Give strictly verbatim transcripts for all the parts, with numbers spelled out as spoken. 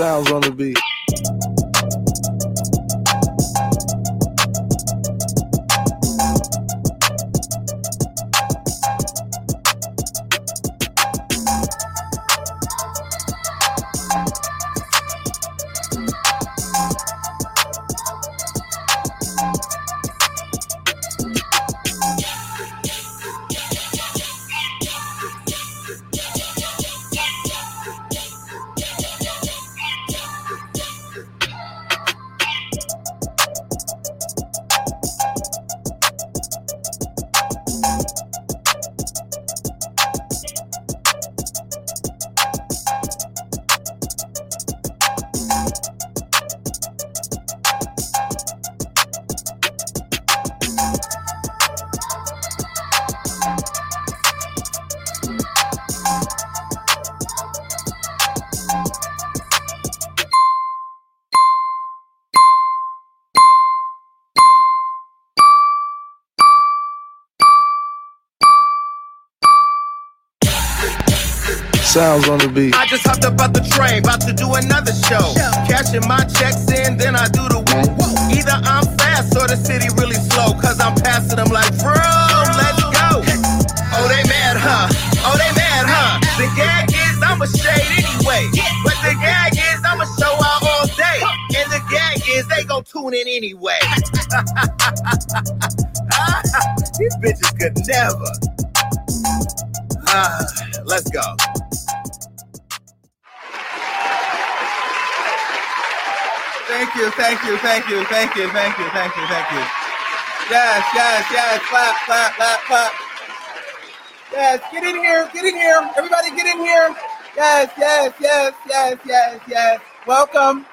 sounds on the beat. Sounds on the beat. I just hopped up out the train, about to do another show. Cashing my checks in, then I do the woo woo. Either I'm fast or the city really slow, cause I'm passing them like, bro, let's go. Oh, they mad, huh? Oh, they mad, huh? The gag is I'ma shade anyway. But the gag is I'ma show out all day. And the gag is they gon' tune in anyway. These bitches could never. Uh, let's go. Thank you, thank you, thank you, thank you, thank you, thank you, thank you. Yes, yes, yes, clap, clap, clap, clap. Yes, get in here, get in here. Everybody get in here. Yes, yes, yes, yes, yes, yes. Welcome.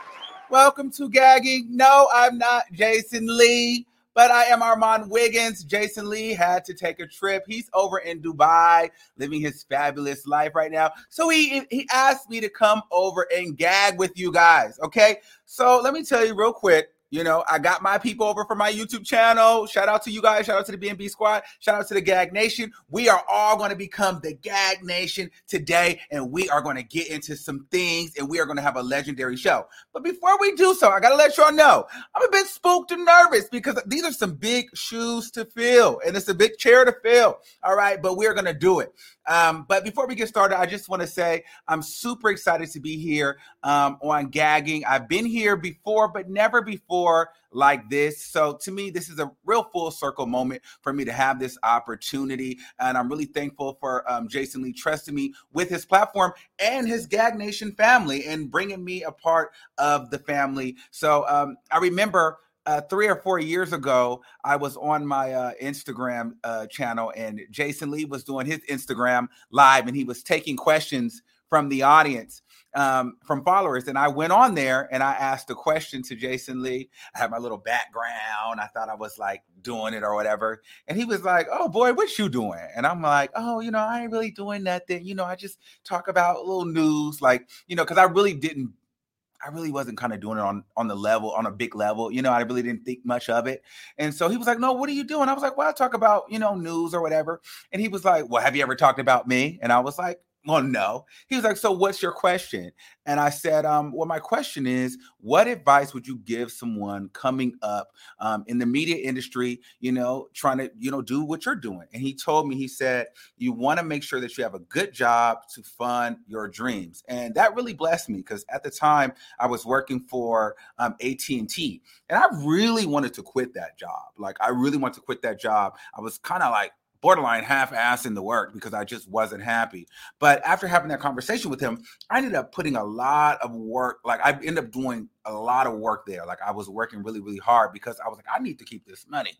Welcome to Gaggy. No, I'm not Jason Lee, but I am Armand Wiggins. Jason Lee had to take a trip. He's over in Dubai, living his fabulous life right now. So he, he asked me to come over and gag with you guys, okay? So let me tell you real quick, you know, I got my people over from my YouTube channel. Shout out to you guys. Shout out to the B N B squad. Shout out to the Gag Nation. We are all going to become the Gag Nation today, and we are going to get into some things, and we are going to have a legendary show. But before we do so, I got to let y'all know, I'm a bit spooked and nervous because these are some big shoes to fill, and it's a big chair to fill, all right? But we are going to do it. Um, but before we get started, I just want to say I'm super excited to be here um, on Gagging. I've been here before, but never before like this. So to me, this is a real full circle moment for me to have this opportunity. And I'm really thankful for um, Jason Lee trusting me with his platform and his Gag Nation family and bringing me a part of the family. So um, I remember Uh, three or four years ago, I was on my uh, Instagram uh, channel, and Jason Lee was doing his Instagram live, and he was taking questions from the audience, um, from followers. And I went on there and I asked a question to Jason Lee. I had my little background. I thought I was like doing it or whatever. And he was like, oh boy, what you doing? And I'm like, oh, you know, I ain't really doing nothing. You know, I just talk about little news, like, you know, because I really didn't I really wasn't kind of doing it on, on the level, on a big level. You know, I really didn't think much of it. And so he was like, no, what are you doing? I was like, well, I talk about, you know, news or whatever. And he was like, well, have you ever talked about me? And I was like, well, no. He was like, so what's your question? And I said, um, well, my question is, what advice would you give someone coming up um, in the media industry, you know, trying to, you know, do what you're doing? And he told me, he said, you want to make sure that you have a good job to fund your dreams. And that really blessed me because at the time I was working for um, A T and T, and I really wanted to quit that job. Like I really wanted to quit that job. I was kind of like, borderline half-assed in the work because I just wasn't happy. But after having that conversation with him, I ended up putting a lot of work. Like I ended up doing a lot of work there. Like I was working really, really hard because I was like, I need to keep this money.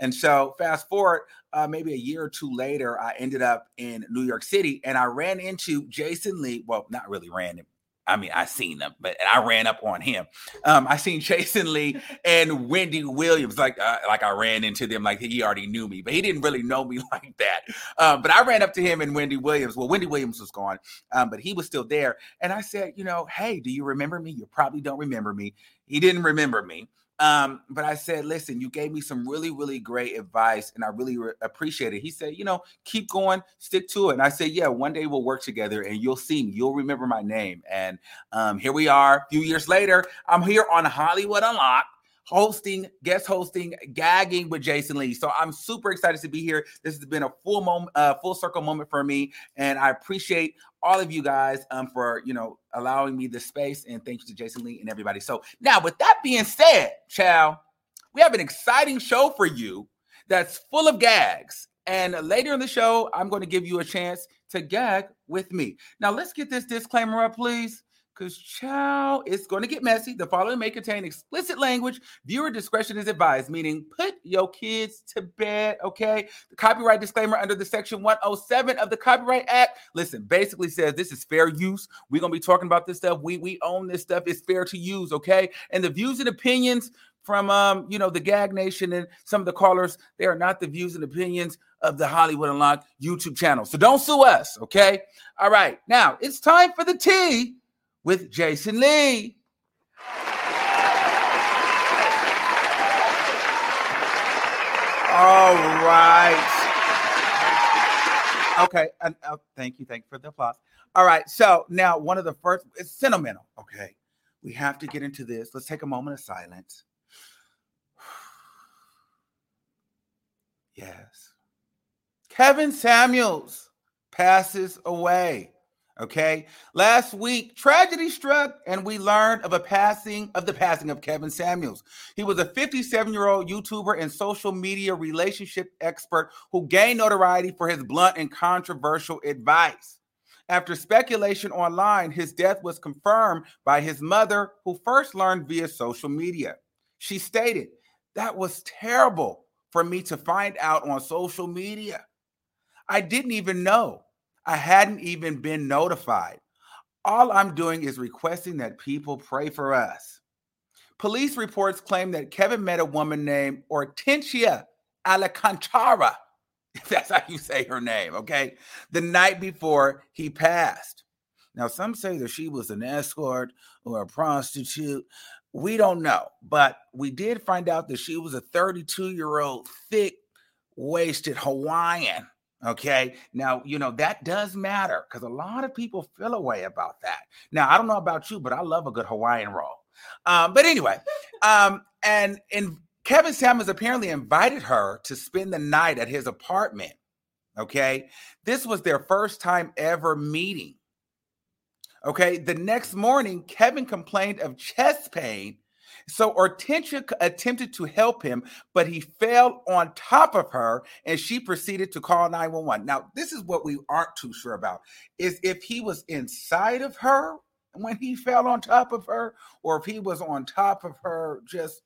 And so fast forward, uh, maybe a year or two later, I ended up in New York City and I ran into Jason Lee. Well, not really ran him. I mean, I seen them, but I ran up on him. Um, I seen Jason Lee and Wendy Williams, like uh, like I ran into them, like he already knew me, but he didn't really know me like that. Um, but I ran up to him and Wendy Williams. Well, Wendy Williams was gone, um, but he was still there. And I said, you know, hey, do you remember me? You probably don't remember me. He didn't remember me. Um, but I said, listen, you gave me some really, really great advice and I really re- appreciate it. He said, you know, keep going, stick to it. And I said, yeah, one day we'll work together and you'll see me. You'll remember my name. And um, here we are a few years later. I'm here on Hollywood Unlocked, hosting, guest hosting, gagging with Jason Lee. So I'm super excited to be here. This has been a full moment, uh, full circle moment for me. And I appreciate all of you guys um, for, you know, allowing me this space, and thank you to Jason Lee and everybody. So now with that being said, child, we have an exciting show for you that's full of gags. And later in the show, I'm going to give you a chance to gag with me. Now let's get this disclaimer up, please. Because, child, it's going to get messy. The following may contain explicit language. Viewer discretion is advised, meaning put your kids to bed, okay? The copyright disclaimer under the Section one oh seven of the Copyright Act, listen, basically says this is fair use. We're going to be talking about this stuff. We we own this stuff. It's fair to use, okay? And the views and opinions from, um, you know, the Gag Nation and some of the callers, they are not the views and opinions of the Hollywood Unlocked YouTube channel. So don't sue us, okay? All right, now it's time for the tea with Jason Lee. All right. Okay, and, uh, thank you, thank you for the applause. All right, so now one of the first, it's sentimental, okay? We have to get into this. Let's take a moment of silence. Yes. Kevin Samuels passes away. Okay, last week, tragedy struck and we learned of a passing of the passing of Kevin Samuels. He was a fifty-seven-year-old YouTuber and social media relationship expert who gained notoriety for his blunt and controversial advice. After speculation online, his death was confirmed by his mother, who first learned via social media. She stated, "That was terrible for me to find out on social media. I didn't even know. I hadn't even been notified. All I'm doing is requesting that people pray for us." Police reports claim that Kevin met a woman named Hortensia Alcantara, if that's how you say her name, okay, the night before he passed. Now, some say that she was an escort or a prostitute. We don't know, but we did find out that she was a thirty-two-year-old thick-waisted Hawaiian. Okay, now, you know, that does matter because a lot of people feel a way about that. Now, I don't know about you, but I love a good Hawaiian roll. Um, but anyway, um, and, and Kevin Samuels apparently invited her to spend the night at his apartment. Okay, this was their first time ever meeting. Okay, the next morning, Kevin complained of chest pain. So Hortensia attempted to help him, but he fell on top of her and she proceeded to call nine one one. Now, this is what we aren't too sure about, is if he was inside of her when he fell on top of her, or if he was on top of her just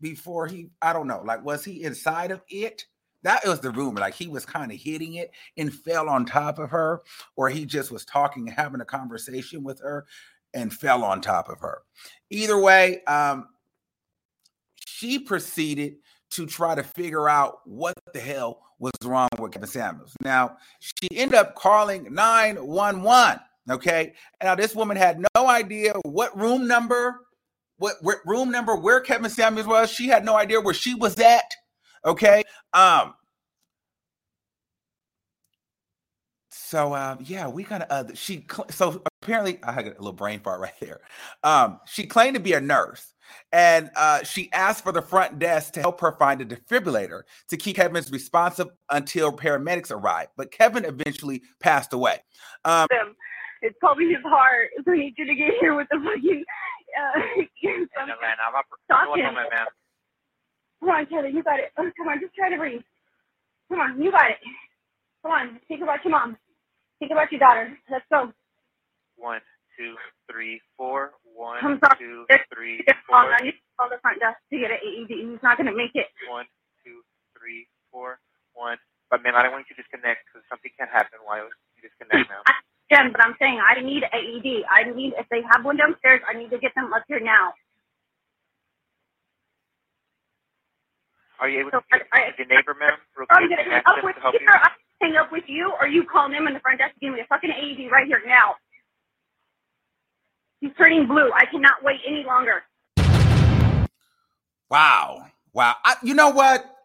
before he, I don't know, like, was he inside of it? That was the rumor, like he was kind of hitting it and fell on top of her, or he just was talking, having a conversation with her and fell on top of her. Either way, um, she proceeded to try to figure out what the hell was wrong with Kevin Samuels. Now, she ended up calling nine one one, okay? Now, this woman had no idea what room number, what, what room number, where Kevin Samuels was. She had no idea where she was at, okay? Um, so, um, yeah, we kind of, uh, she, so, apparently, I had a little brain fart right there. Um, she claimed to be a nurse, and uh, she asked for the front desk to help her find a defibrillator to keep Kevin responsive until paramedics arrived. But Kevin eventually passed away. Um, it's probably his heart, so he didn't get here with the fucking. Uh, no, man, I'm up. Stop him, moment, man. Come on, Kevin, you got it. Oh, come on, just try to breathe. Come on, you got it. Come on, think about your mom. Think about your daughter. Let's go. One, two, three, four. One, two, three, four. I need to call the front desk to get an A E D. He's not going to make it. One, two, three, four. One. But, man, I don't want you to disconnect because something can happen. Why would you disconnect now? I understand, but I'm saying I need an A E D. I need, if they have one downstairs, I need to get them up here now. Are you able so to I, get I, your neighbor, ma'am? Real I'm going to up with you. I hang up with you, or you call them in the front desk to give me a fucking A E D right here now. He's turning blue. I cannot wait any longer. Wow. Wow. I, you know what?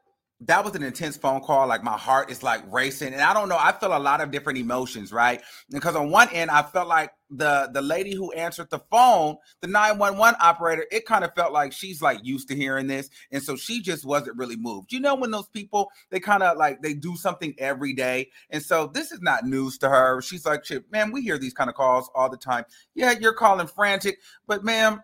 That was an intense phone call. Like, my heart is like racing. And I don't know, I feel a lot of different emotions, right? Because on one end, I felt like the, the lady who answered the phone, the nine one one operator, it kind of felt like she's like used to hearing this. And so she just wasn't really moved. You know, when those people, they kind of like, they do something every day. And so this is not news to her. She's like, shit, man, we hear these kind of calls all the time. Yeah, you're calling frantic, but ma'am,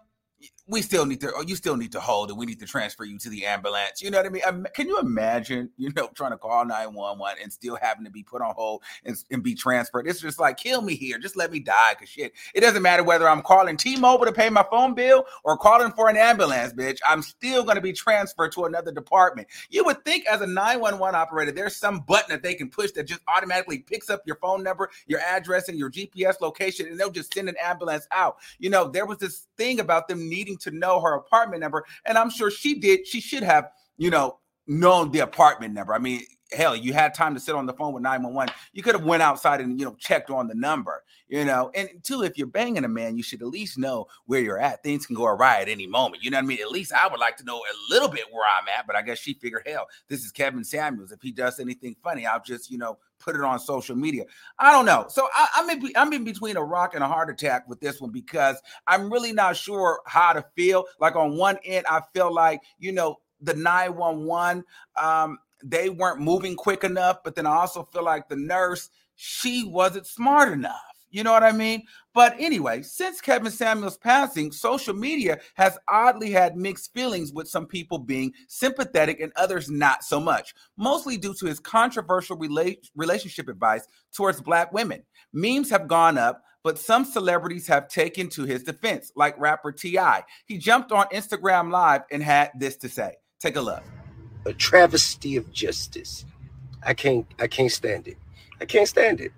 we still need to, or you still need to hold, and we need to transfer you to the ambulance. You know what I mean? Can you imagine, you know, trying to call nine one one and still having to be put on hold and, and be transferred? It's just like, kill me here. Just let me die, because shit, it doesn't matter whether I'm calling T-Mobile to pay my phone bill or calling for an ambulance, bitch. I'm still going to be transferred to another department. You would think as a nine one one operator, there's some button that they can push that just automatically picks up your phone number, your address, and your G P S location, and they'll just send an ambulance out. You know, there was this thing about them needing to know her apartment number, and I'm sure she did. She should have, you know, known the apartment number. I mean, hell, you had time to sit on the phone with nine one one. You could have went outside and, you know, checked on the number, you know. And two, if you're banging a man, you should at least know where you're at. Things can go awry at any moment. You know what I mean? At least I would like to know a little bit where I'm at, but I guess she figured, hell, this is Kevin Samuels. If he does anything funny, I'll just, you know, put it on social media. I don't know. So I, I'm, in, I'm in between a rock and a heart attack with this one, because I'm really not sure how to feel. Like, on one end, I feel like, you know, the nine one one, um, they weren't moving quick enough, but then I also feel like the nurse, she wasn't smart enough. You know what I mean? But anyway, since Kevin Samuels' passing, social media has oddly had mixed feelings, with some people being sympathetic and others not so much, mostly due to his controversial rela- relationship advice towards Black women. Memes have gone up, but some celebrities have taken to his defense, like rapper T I He jumped on Instagram Live and had this to say. Take a look. A travesty of justice. I can't I can't stand it. I can't stand it.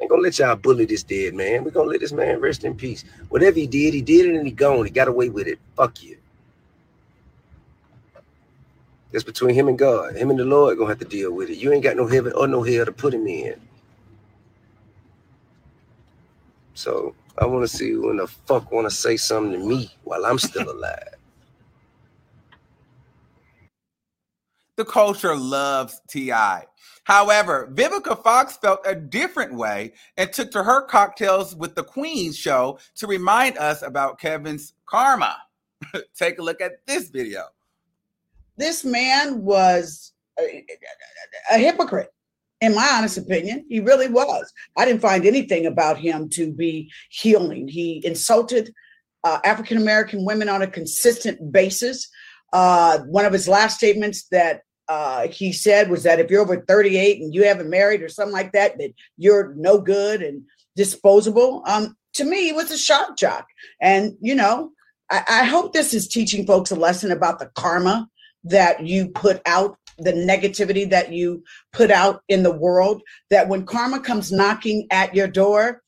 I ain't gonna let y'all bully this dead man. We're gonna let this man rest in peace. Whatever he did, he did it and he gone. He got away with it. Fuck you. That's between him and God. Him and the Lord gonna have to deal with it. You ain't got no heaven or no hell to put him in. So I wanna see when the fuck wanna say something to me while I'm still alive. The culture loves T I However, Vivica Fox felt a different way and took to her Cocktails with the Queen show to remind us about Kevin's karma. Take a look at this video. This man was a, a hypocrite, in my honest opinion. He really was. I didn't find anything about him to be healing. He insulted uh, African-American women on a consistent basis. Uh, one of his last statements that Uh, he said was that if you're over thirty-eight and you haven't married or something like that, that you're no good and disposable. Um, to me, he was a shock jock. And, you know, I, I hope this is teaching folks a lesson about the karma that you put out, the negativity that you put out in the world, that when karma comes knocking at your door,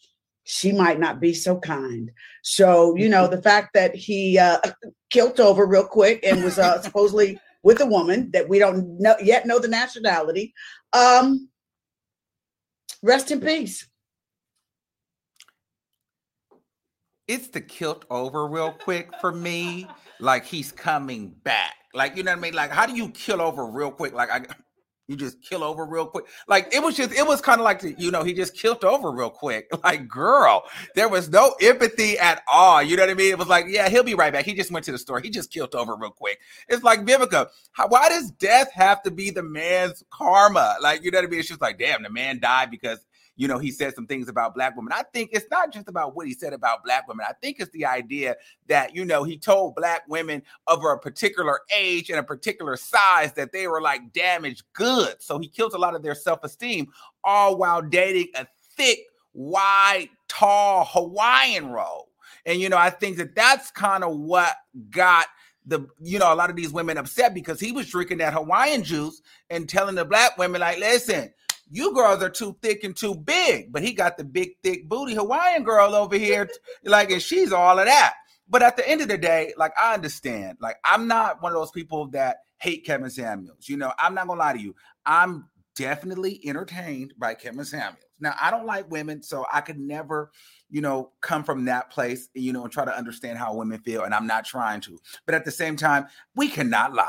she might not be so kind. So, you know, the fact that he uh, killed over real quick and was uh, supposedly with a woman that we don't know, yet know the nationality. Um, rest in peace. It's the kilt over real quick for me. Like, he's coming back. Like, you know what I mean? Like, how do you kill over real quick? Like, I... You just kill over real quick. Like, it was just, it was kind of like, the, you know, he just killed over real quick. Like, girl, there was no empathy at all. You know what I mean? It was like, yeah, he'll be right back. He just went to the store. He just killed over real quick. It's like, Vivica, how, why does death have to be the man's karma? Like, you know what I mean? It's just like, damn, the man died because, you know, he said some things about Black women. I think it's not just about what he said about Black women. I think it's the idea that, you know, he told Black women of a particular age and a particular size that they were like damaged goods. So he kills a lot of their self-esteem, all while dating a thick, wide, tall Hawaiian roll. And, you know, I think that that's kind of what got the, you know, a lot of these women upset, because he was drinking that Hawaiian juice and telling the Black women, like, listen, you girls are too thick and too big, but he got the big, thick booty Hawaiian girl over here, like, and she's all of that. But at the end of the day, like, I understand. Like, I'm not one of those people that hate Kevin Samuels. You know, I'm not gonna lie to you. I'm definitely entertained by Kevin Samuels. Now, I don't like women, so I could never, you know, come from that place, you know, and try to understand how women feel, and I'm not trying to. But at the same time, we cannot lie.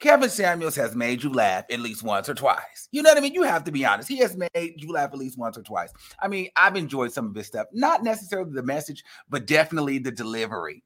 Kevin Samuels has made you laugh at least once or twice. You know what I mean? You have to be honest. He has made you laugh at least once or twice. I mean, I've enjoyed some of his stuff. Not necessarily the message, but definitely the delivery.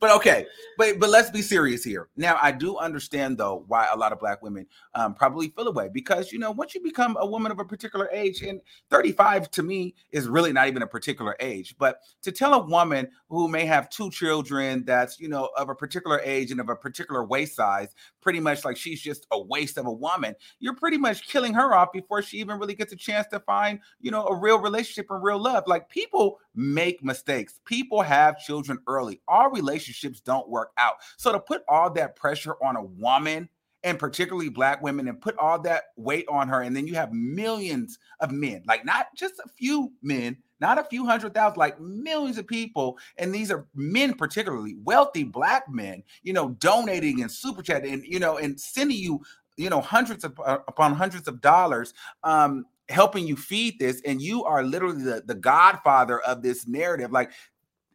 But okay, but but let's be serious here. Now, I do understand, though, why a lot of Black women um, probably feel away. Because, you know, once you become a woman of a particular age, and thirty-five to me is really not even a particular age. But to tell a woman who may have two children that's, you know, of a particular age and of a particular waist size, pretty much like she's just a waste of a woman, you're pretty much killing her off before she even really gets a chance to find, you know, a real relationship and real love. Like, people make mistakes. People have children early. Our relationships don't work out. So to put all that pressure on a woman, and particularly Black women, and put all that weight on her, and then you have millions of men, like not just a few men, not a few hundred thousand, like millions of people. And these are men, particularly wealthy Black men, you know, donating and super chat and, you know, and sending you, you know, hundreds of, uh, upon hundreds of dollars, um, helping you feed this. And you are literally the, the godfather of this narrative. Like,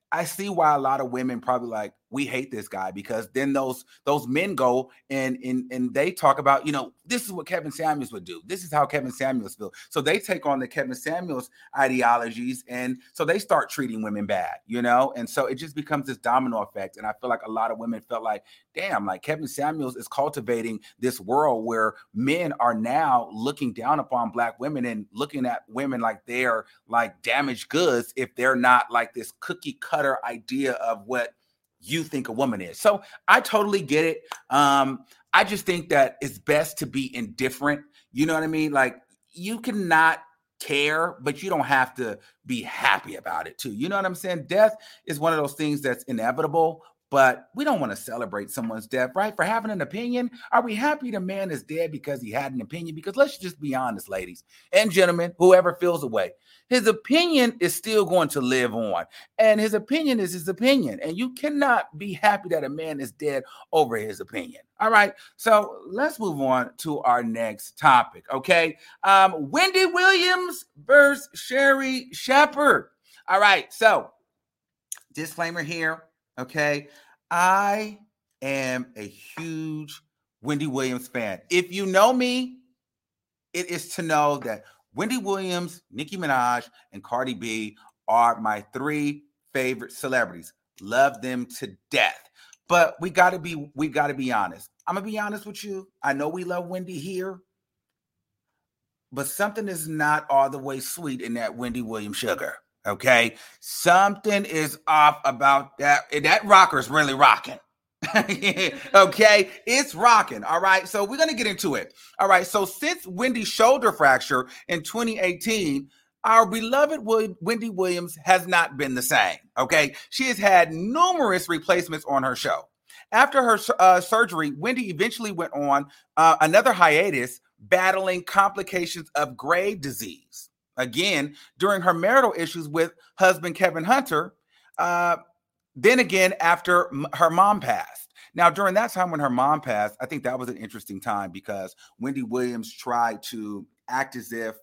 I see why a lot of women probably like, we hate this guy, because then those those men go and and and they talk about, you know, this is what Kevin Samuels would do. This is how Kevin Samuels feels. So they take on the Kevin Samuels ideologies, and so they start treating women bad, you know? And so it just becomes this domino effect. And I feel like a lot of women felt like, damn, like Kevin Samuels is cultivating this world where men are now looking down upon Black women and looking at women like they're like damaged goods if they're not like this cookie cutter idea of what you think a woman is. So I totally get it. Um, I just think that it's best to be indifferent. You know what I mean? Like, you cannot care, but you don't have to be happy about it too. You know what I'm saying? Death is one of those things that's inevitable, but we don't want to celebrate someone's death, right? For having an opinion. Are we happy the man is dead because he had an opinion? Because let's just be honest, ladies and gentlemen, whoever feels away, his opinion is still going to live on. And his opinion is his opinion. And you cannot be happy that a man is dead over his opinion. All right. So let's move on to our next topic. Okay. Um, Wendy Williams versus Sherry Shepherd. All right. So disclaimer here. Okay, I am a huge Wendy Williams fan. If you know me, it is to know that Wendy Williams, Nicki Minaj, and Cardi B are my three favorite celebrities. Love them to death. But we gotta be, we gotta be honest. I'm gonna be honest with you. I know we love Wendy here, but something is not all the way sweet in that Wendy Williams sugar. Okay, something is off about that. That rocker's really rocking. Okay, it's rocking. All right, so we're going to get into it. All right, so since Wendy's shoulder fracture in twenty eighteen, our beloved Wendy Williams has not been the same. Okay, she has had numerous replacements on her show. After her uh, surgery, Wendy eventually went on uh, another hiatus, battling complications of Graves disease. Again, during her marital issues with husband Kevin Hunter, uh, then again, after m- her mom passed. Now, during that time when her mom passed, I think that was an interesting time because Wendy Williams tried to act as if,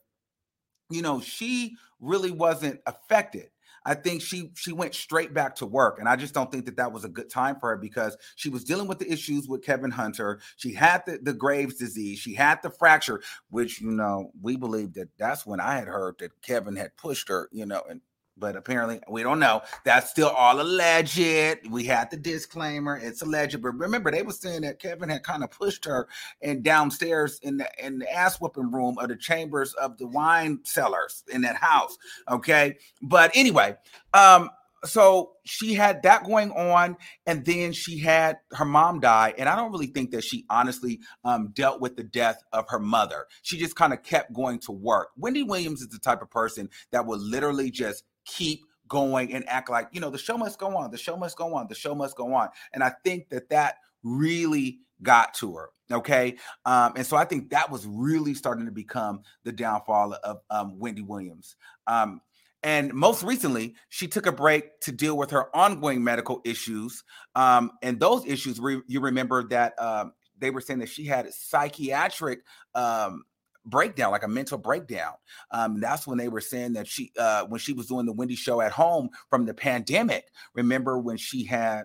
you know, she really wasn't affected. I think she she went straight back to work. And I just don't think that that was a good time for her because she was dealing with the issues with Kevin Hunter. She had the, the Graves disease. She had the fracture, which, you know, we believe that that's when I had heard that Kevin had pushed her, you know, and but apparently we don't know. That's still all alleged. We had the disclaimer. It's alleged. But remember, they were saying that Kevin had kind of pushed her and downstairs in the in the ass whooping room of the chambers of the wine cellars in that house. Okay. But anyway, um, so she had that going on, and then she had her mom die. And I don't really think that she honestly um, dealt with the death of her mother. She just kind of kept going to work. Wendy Williams is the type of person that will literally just keep going and act like, you know, the show must go on, the show must go on, the show must go on. And I think that that really got to her. Okay. Um, and so I think that was really starting to become the downfall of um, Wendy Williams. Um, and most recently, she took a break to deal with her ongoing medical issues. Um, and those issues, re- you remember that um, they were saying that she had a psychiatric um, breakdown, like a mental breakdown. Um, that's when they were saying that she, uh, when she was doing the Wendy show at home from the pandemic, remember when she had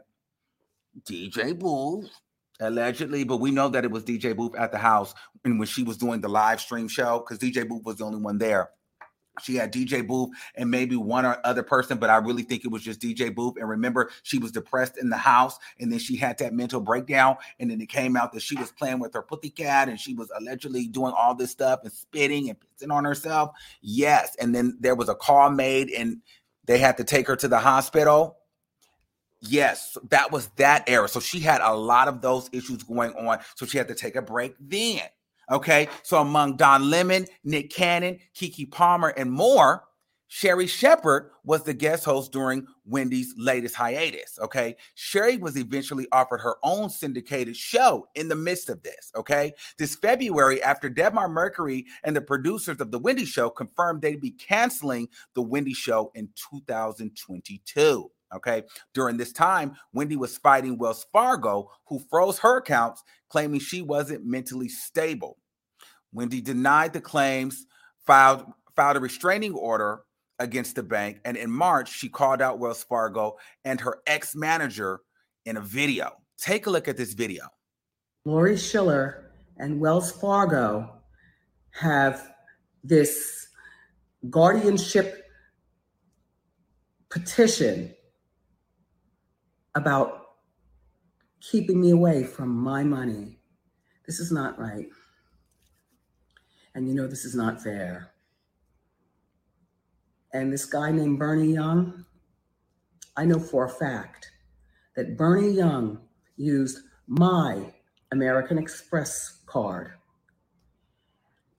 D J Boof, allegedly, but we know that it was D J Boof at the house, and when she was doing the live stream show, because D J Boof was the only one there. She had D J Boof and maybe one or other person, but I really think it was just D J Boof. And remember, she was depressed in the house, and then she had that mental breakdown, and then it came out that she was playing with her pussycat, and she was allegedly doing all this stuff and spitting and pissing on herself. Yes, and then there was a call made, and they had to take her to the hospital. Yes, that was that era. So she had a lot of those issues going on, so she had to take a break then. Okay, so among Don Lemon, Nick Cannon, Kiki Palmer, and more, Sherry Shepherd was the guest host during Wendy's latest hiatus, okay? Sherry was eventually offered her own syndicated show in the midst of this, okay? This February, after Debmar Mercury and the producers of The Wendy Show confirmed they'd be canceling The Wendy Show in two thousand twenty-two. Okay, during this time, Wendy was fighting Wells Fargo, who froze her accounts, claiming she wasn't mentally stable. Wendy denied the claims, filed, filed a restraining order against the bank, and in March, she called out Wells Fargo and her ex-manager in a video. Take a look at this video. Lori Schiller and Wells Fargo have this guardianship petition about keeping me away from my money. This is not right. And you know, this is not fair. And this guy named Bernie Young, I know for a fact that Bernie Young used my American Express card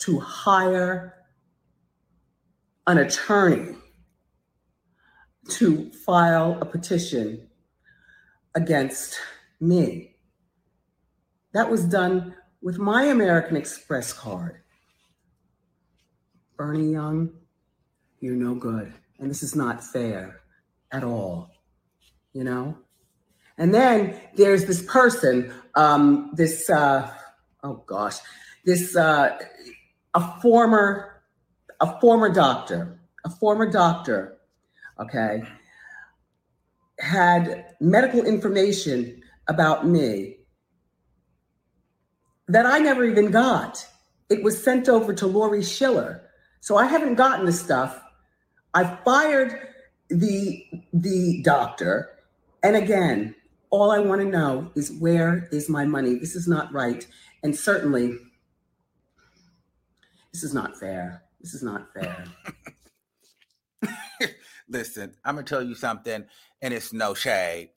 to hire an attorney to file a petition against me. That was done with my American Express card. Bernie Young, you're no good. And this is not fair at all, you know? And then there's this person, um, this, uh, oh gosh, this, uh, a former, a former doctor, a former doctor, okay, had medical information about me that I never even got. It was sent over to Lori Schiller. So I haven't gotten the stuff. I fired the, the doctor. And again, all I want to know is, where is my money? This is not right. And certainly, this is not fair. This is not fair. Listen, I'm going to tell you something, and it's no shade.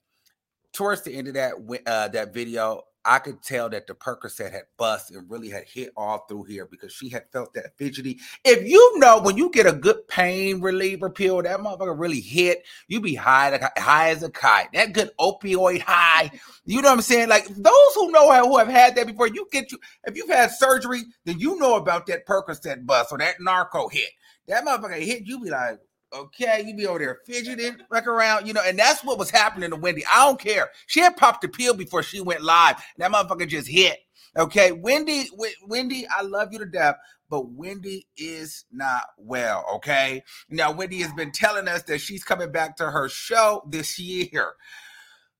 Towards the end of that uh, that video, I could tell that the Percocet had bust and really had hit all through here, because she had felt that fidgety. If you know, when you get a good pain reliever pill, that motherfucker really hit. You be high, like, high as a kite. That good opioid high. You know what I'm saying? Like, those who know how, who have had that before, you get you. If you've had surgery, then you know about that Percocet bust or that narco hit. That motherfucker hit, you be like, okay, you be over there fidgeting like around, you know, and that's what was happening to Wendy. I don't care. She had popped the pill before she went live. That motherfucker just hit. Okay, Wendy, w- Wendy, I love you to death, but Wendy is not well, okay? Now, Wendy has been telling us that she's coming back to her show this year.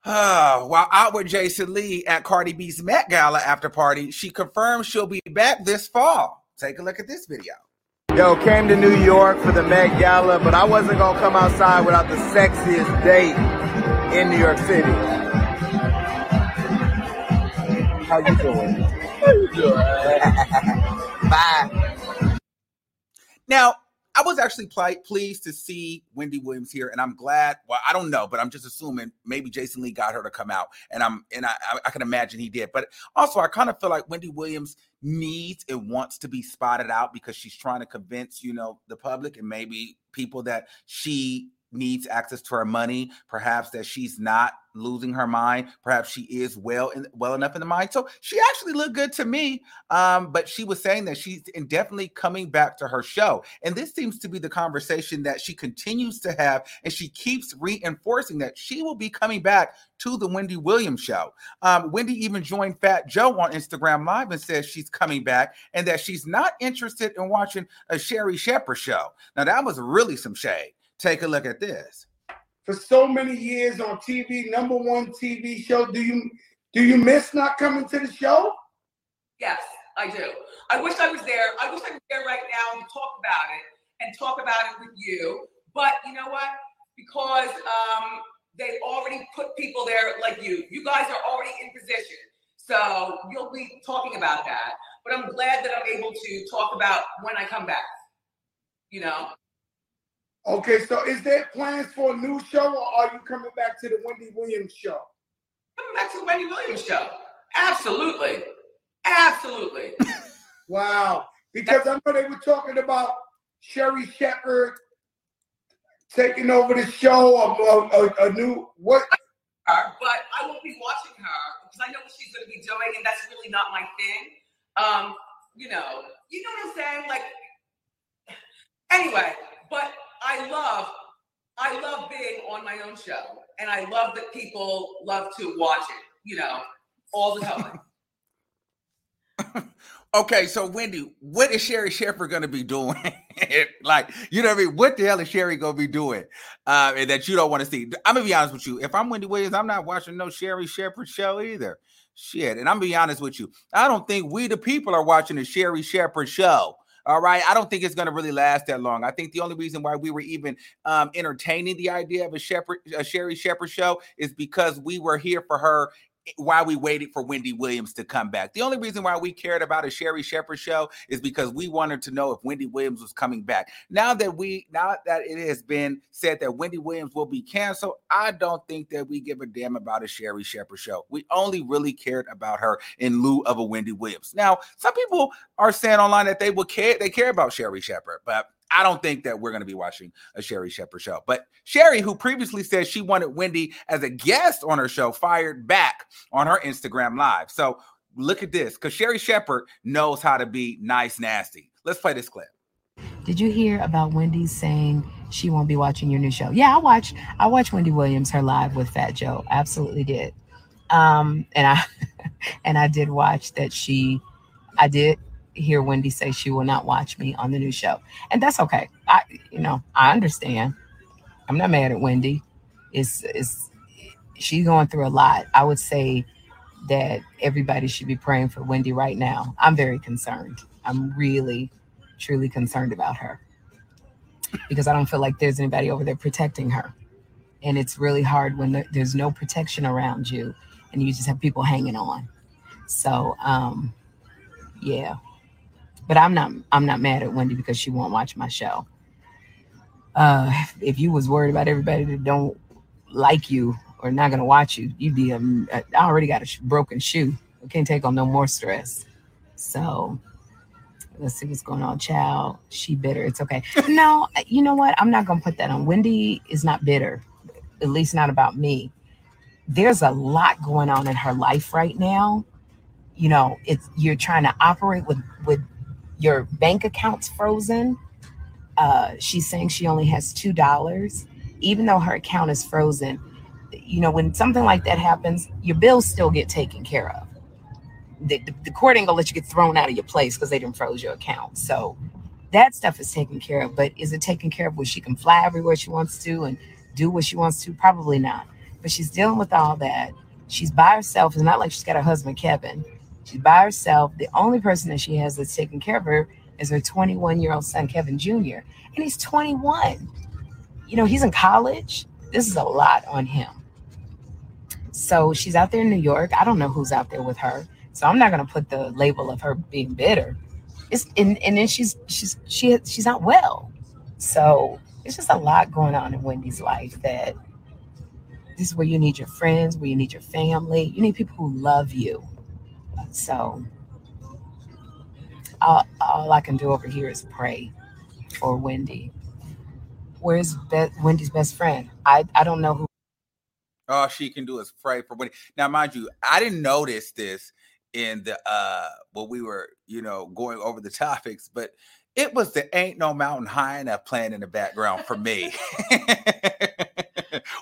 Uh, while out with Jason Lee at Cardi B's Met Gala after party, she confirmed she'll be back this fall. Take a look at this video. Yo, came to New York for the Met Gala, but I wasn't gonna come outside without the sexiest date in New York City. How you doing? How you doing? Bye. Now, I was actually pl- pleased to see Wendy Williams here, and I'm glad. Well, I don't know, but I'm just assuming maybe Jason Lee got her to come out, and I'm and I, I can imagine he did. But also, I kind of feel like Wendy Williams needs and wants to be spotted out, because she's trying to convince, you know, the public and maybe people that she needs access to her money, perhaps that she's not losing her mind, perhaps she is well in, well enough in the mind. So she actually looked good to me, um, but she was saying that she's definitely coming back to her show. And this seems to be the conversation that she continues to have, and she keeps reinforcing that she will be coming back to the Wendy Williams show. Um, Wendy even joined Fat Joe on Instagram Live and says she's coming back and that she's not interested in watching a Sherry Shepherd show. Now, that was really some shade. Take a look at this. For so many years on T V, number one T V show, do you do you miss not coming to the show? Yes, I do. I wish I was there. I wish I was there right now and talk about it and talk about it with you. But you know what? Because um, they already put people there like you. You guys are already in position. So you'll be talking about that. But I'm glad that I'm able to talk about when I come back, you know? Okay, so is there plans for a new show, or are you coming back to the Wendy Williams show? Coming back to the Wendy Williams show. Absolutely. Absolutely. Wow. Because That's- I know they were talking about Sherry Shepherd taking over the show, or a new what? Her, but I won't be watching her because I know what she's going to be doing, and that's really not my thing. Um, you know, you know what I'm saying? Like, anyway, but... I love, I love being on my own show, and I love that people love to watch it, you know, all the time. Okay, so Wendy, what is Sherry Shepherd going to be doing? Like, you know what I mean? What the hell is Sherry going to be doing uh, and that you don't want to see? I'm going to be honest with you. If I'm Wendy Williams, I'm not watching no Sherry Shepherd show either. Shit, and I'm going to be honest with you. I don't think we the people are watching the Sherry Shepherd show. All right. I don't think it's going to really last that long. I think the only reason why we were even um, entertaining the idea of a, Shepherd, a Sherry Shepherd show is because we were here for her while we waited for Wendy Williams to come back. The only reason why we cared about a Sherry Shepherd show is because we wanted to know if Wendy Williams was coming back. Now that we, now that it has been said that Wendy Williams will be canceled, I don't think that we give a damn about a Sherry Shepherd show. We only really cared about her in lieu of a Wendy Williams. Now, some people are saying online that they will care, they care about Sherry Shepherd, but I don't think that we're going to be watching a Sherry Shepherd show. But Sherry, who previously said she wanted Wendy as a guest on her show, fired back on her Instagram Live. So look at this, because Sherry Shepherd knows how to be nice, nasty. Let's play this clip. Did you hear about Wendy saying she won't be watching your new show? Yeah, I watched. I watched Wendy Williams, her live with Fat Joe. Absolutely did. Um, and I and I did watch that she. I did. Hear Wendy say she will not watch me on the new show. And that's okay. I, you know, I understand. I'm not mad at Wendy. It's, it's, she's going through a lot. I would say that everybody should be praying for Wendy right now. I'm very concerned. I'm really, truly concerned about her because I don't feel like there's anybody over there protecting her. And it's really hard when there's no protection around you and you just have people hanging on. So, um, yeah. But I'm not I'm not mad at Wendy because she won't watch my show. Uh, if you was worried about everybody that don't like you or not going to watch you, you'd be a, I already got a broken shoe. I can't take on no more stress. So let's see what's going on, child. She bitter. It's okay. No, you know what? I'm not going to put that on. Wendy is not bitter, at least not about me. There's a lot going on in her life right now. You know, it's you're trying to operate with with. Your bank account's frozen. Uh, she's saying she only has two dollars, even though her account is frozen. You know, when something like that happens, your bills still get taken care of. The, the, the court ain't gonna let you get thrown out of your place because they didn't froze your account. So that stuff is taken care of, but is it taken care of where she can fly everywhere she wants to and do what she wants to? Probably not. But she's dealing with all that. She's by herself. It's not like she's got her husband, Kevin. She's by herself. The only person that she has that's taking care of her is her twenty-one-year-old son, Kevin Junior And he's twenty-one. You know, he's in college. This is a lot on him. So she's out there in New York. I don't know who's out there with her. So I'm not going to put the label of her being bitter. It's and, and then she's she's she she's not well. So it's just a lot going on in Wendy's life that this is where you need your friends, where you need your family. You need people who love you. So all, all I can do over here is pray for Wendy. where's be- Wendy's best friend? I, I don't know who. All she can do is pray for Wendy. Now, mind you, I didn't notice this in the uh when we were, you know, going over the topics, but it was the Ain't No Mountain High Enough playing in the background for me.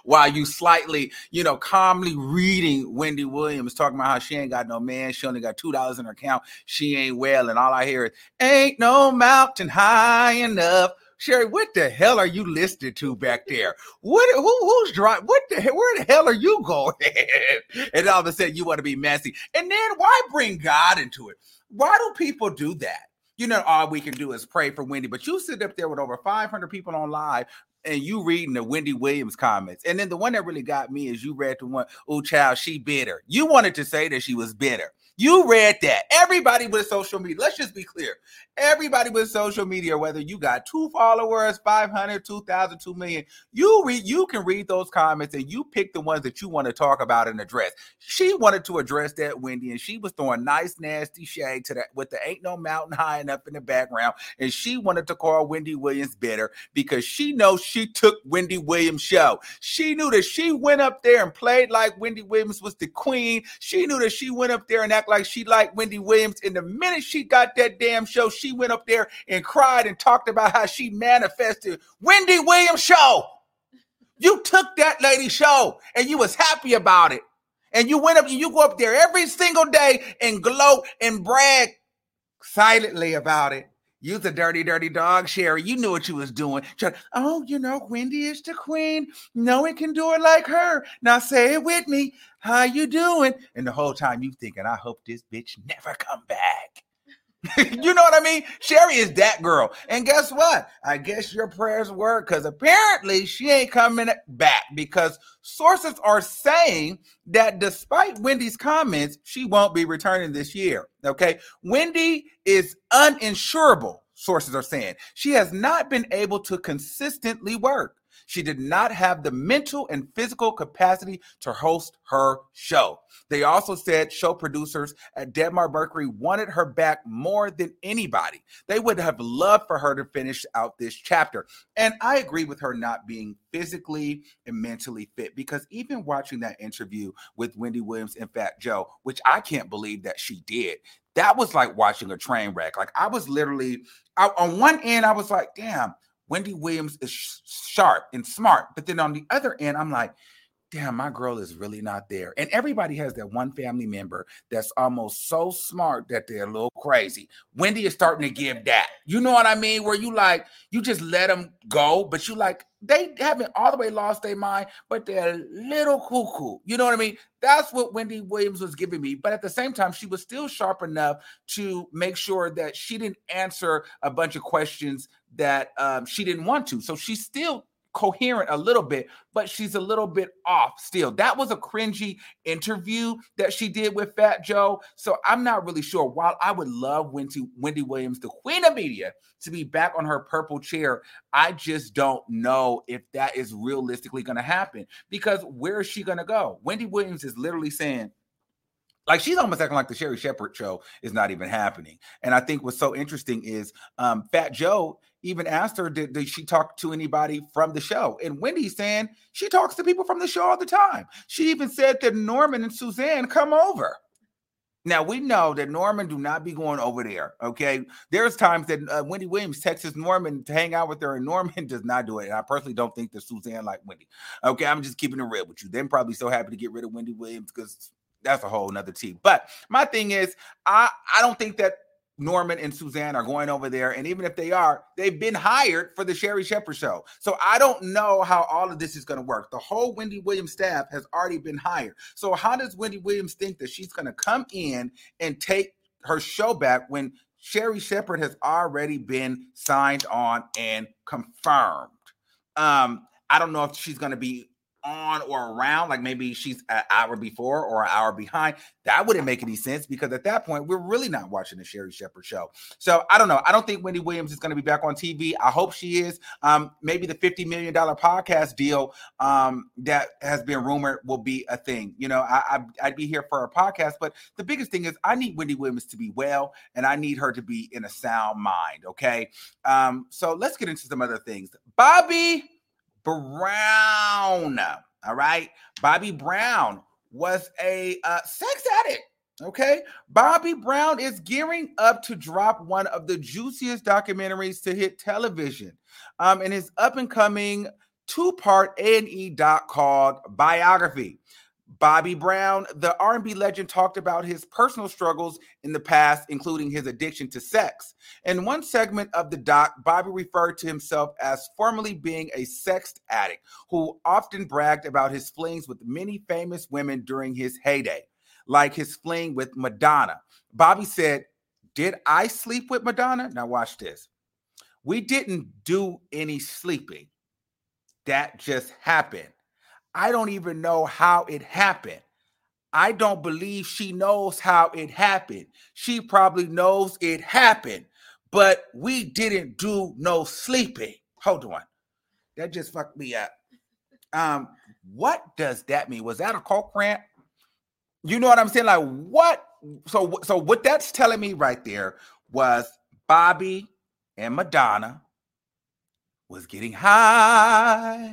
While you slightly, you know, calmly reading Wendy Williams, talking about how she ain't got no man, she only got two dollars in her account, she ain't well, and all I hear is, ain't no mountain high enough. Sherry, what the hell are you listening to back there? What? Who, who's driving? What the hell? Where the hell are you going? And all of a sudden, you want to be messy. And then why bring God into it? Why do people do that? You know, all we can do is pray for Wendy. But you sit up there with over five hundred people on live, and you reading the Wendy Williams comments. And then the one that really got me is you read the one, oh, child, she bitter. You wanted to say that she was bitter. You read that. Everybody with social media, let's just be clear. Everybody with social media, whether you got two followers, five hundred, two thousand, two million, you, read, you can read those comments and you pick the ones that you want to talk about and address. She wanted to address that, Wendy, and she was throwing nice, nasty shade to that with the Ain't No Mountain High Enough in the background. And she wanted to call Wendy Williams bitter because she knows she took Wendy Williams' show. She knew that she went up there and played like Wendy Williams was the queen. She knew that she went up there and act like she liked Wendy Williams. And the minute she got that damn show, she went up there and cried and talked about how she manifested Wendy Williams' show. You took that lady's show and you was happy about it. And you went up and you go up there every single day and gloat and brag silently about it. You the dirty, dirty dog, Sherry. You knew what you was doing. Oh, you know, Wendy is the queen. No one can do it like her. Now say it with me. How you doing? And the whole time you thinking, I hope this bitch never come back. You know what I mean? Sherry is that girl. And guess what? I guess your prayers work because apparently she ain't coming back because sources are saying that despite Wendy's comments, she won't be returning this year. Okay. Wendy is uninsurable, sources are saying. She has not been able to consistently work. She did not have the mental and physical capacity to host her show. They also said show producers at Debmar Berkeley wanted her back more than anybody. They would have loved for her to finish out this chapter. And I agree with her not being physically and mentally fit, because even watching that interview with Wendy Williams and Fat Joe, which I can't believe that she did, that was like watching a train wreck. Like I was literally, I, on one end, I was like, damn, Wendy Williams is sh- sharp and smart. But then on the other end, I'm like, damn, my girl is really not there. And everybody has that one family member that's almost so smart that they're a little crazy. Wendy is starting to give that. You know what I mean? Where you like, you just let them go, but you like, they haven't all the way lost their mind, but they're a little cuckoo. You know what I mean? That's what Wendy Williams was giving me. But at the same time, she was still sharp enough to make sure that she didn't answer a bunch of questions that um, she didn't want to. So she's still coherent a little bit, but she's a little bit off still. That was a cringy interview that she did with Fat Joe. So I'm not really sure. While I would love Wendy, Wendy Williams, the queen of media, to be back on her purple chair, I just don't know if that is realistically going to happen, because where is she going to go? Wendy Williams is literally saying, like, she's almost acting like the Sherry Shepherd show is not even happening. And I think what's so interesting is um, Fat Joe even asked her, did, did she talk to anybody from the show? And Wendy's saying she talks to people from the show all the time. She even said that Norman and Suzanne come over. Now, we know that Norman do not be going over there, okay? There's times that uh, Wendy Williams texts Norman to hang out with her, and Norman does not do it. And I personally don't think that Suzanne like Wendy. Okay, I'm just keeping it real with you. They're probably so happy to get rid of Wendy Williams because that's a whole nother tea. But my thing is, I, I don't think that Norman and Suzanne are going over there. And even if they are, they've been hired for the Sherry Shepherd show. So I don't know how all of this is going to work. The whole Wendy Williams staff has already been hired. So how does Wendy Williams think that she's going to come in and take her show back when Sherry Shepherd has already been signed on and confirmed? Um, I don't know if she's going to be on or around, like maybe she's an hour before or an hour behind, that wouldn't make any sense, because at that point, we're really not watching the Sherry Shepherd show. So I don't know. I don't think Wendy Williams is going to be back on T V. I hope she is. Um, maybe the fifty million dollars podcast deal um, that has been rumored will be a thing. You know, I, I, I'd be here for a podcast, but the biggest thing is I need Wendy Williams to be well, and I need her to be in a sound mind, okay? Um, so let's get into some other things. Bobby Brown, all right? Bobby Brown was a uh, sex addict, okay? Bobby Brown is gearing up to drop one of the juiciest documentaries to hit television um, in his up-and-coming two-part A and E doc called Biography. Bobby Brown, the R and B legend, talked about his personal struggles in the past, including his addiction to sex. In one segment of the doc, Bobby referred to himself as formerly being a sex addict who often bragged about his flings with many famous women during his heyday, like his fling with Madonna. Bobby said, "Did I sleep with Madonna?" Now watch this. "We didn't do any sleeping. That just happened. I don't even know how it happened. I don't believe she knows how it happened. She probably knows it happened, but we didn't do no sleeping." Hold on. That just fucked me up. Um, what does that mean? Was that a coke rant? You know what I'm saying? Like what? So, so what that's telling me right there was Bobby and Madonna was getting high,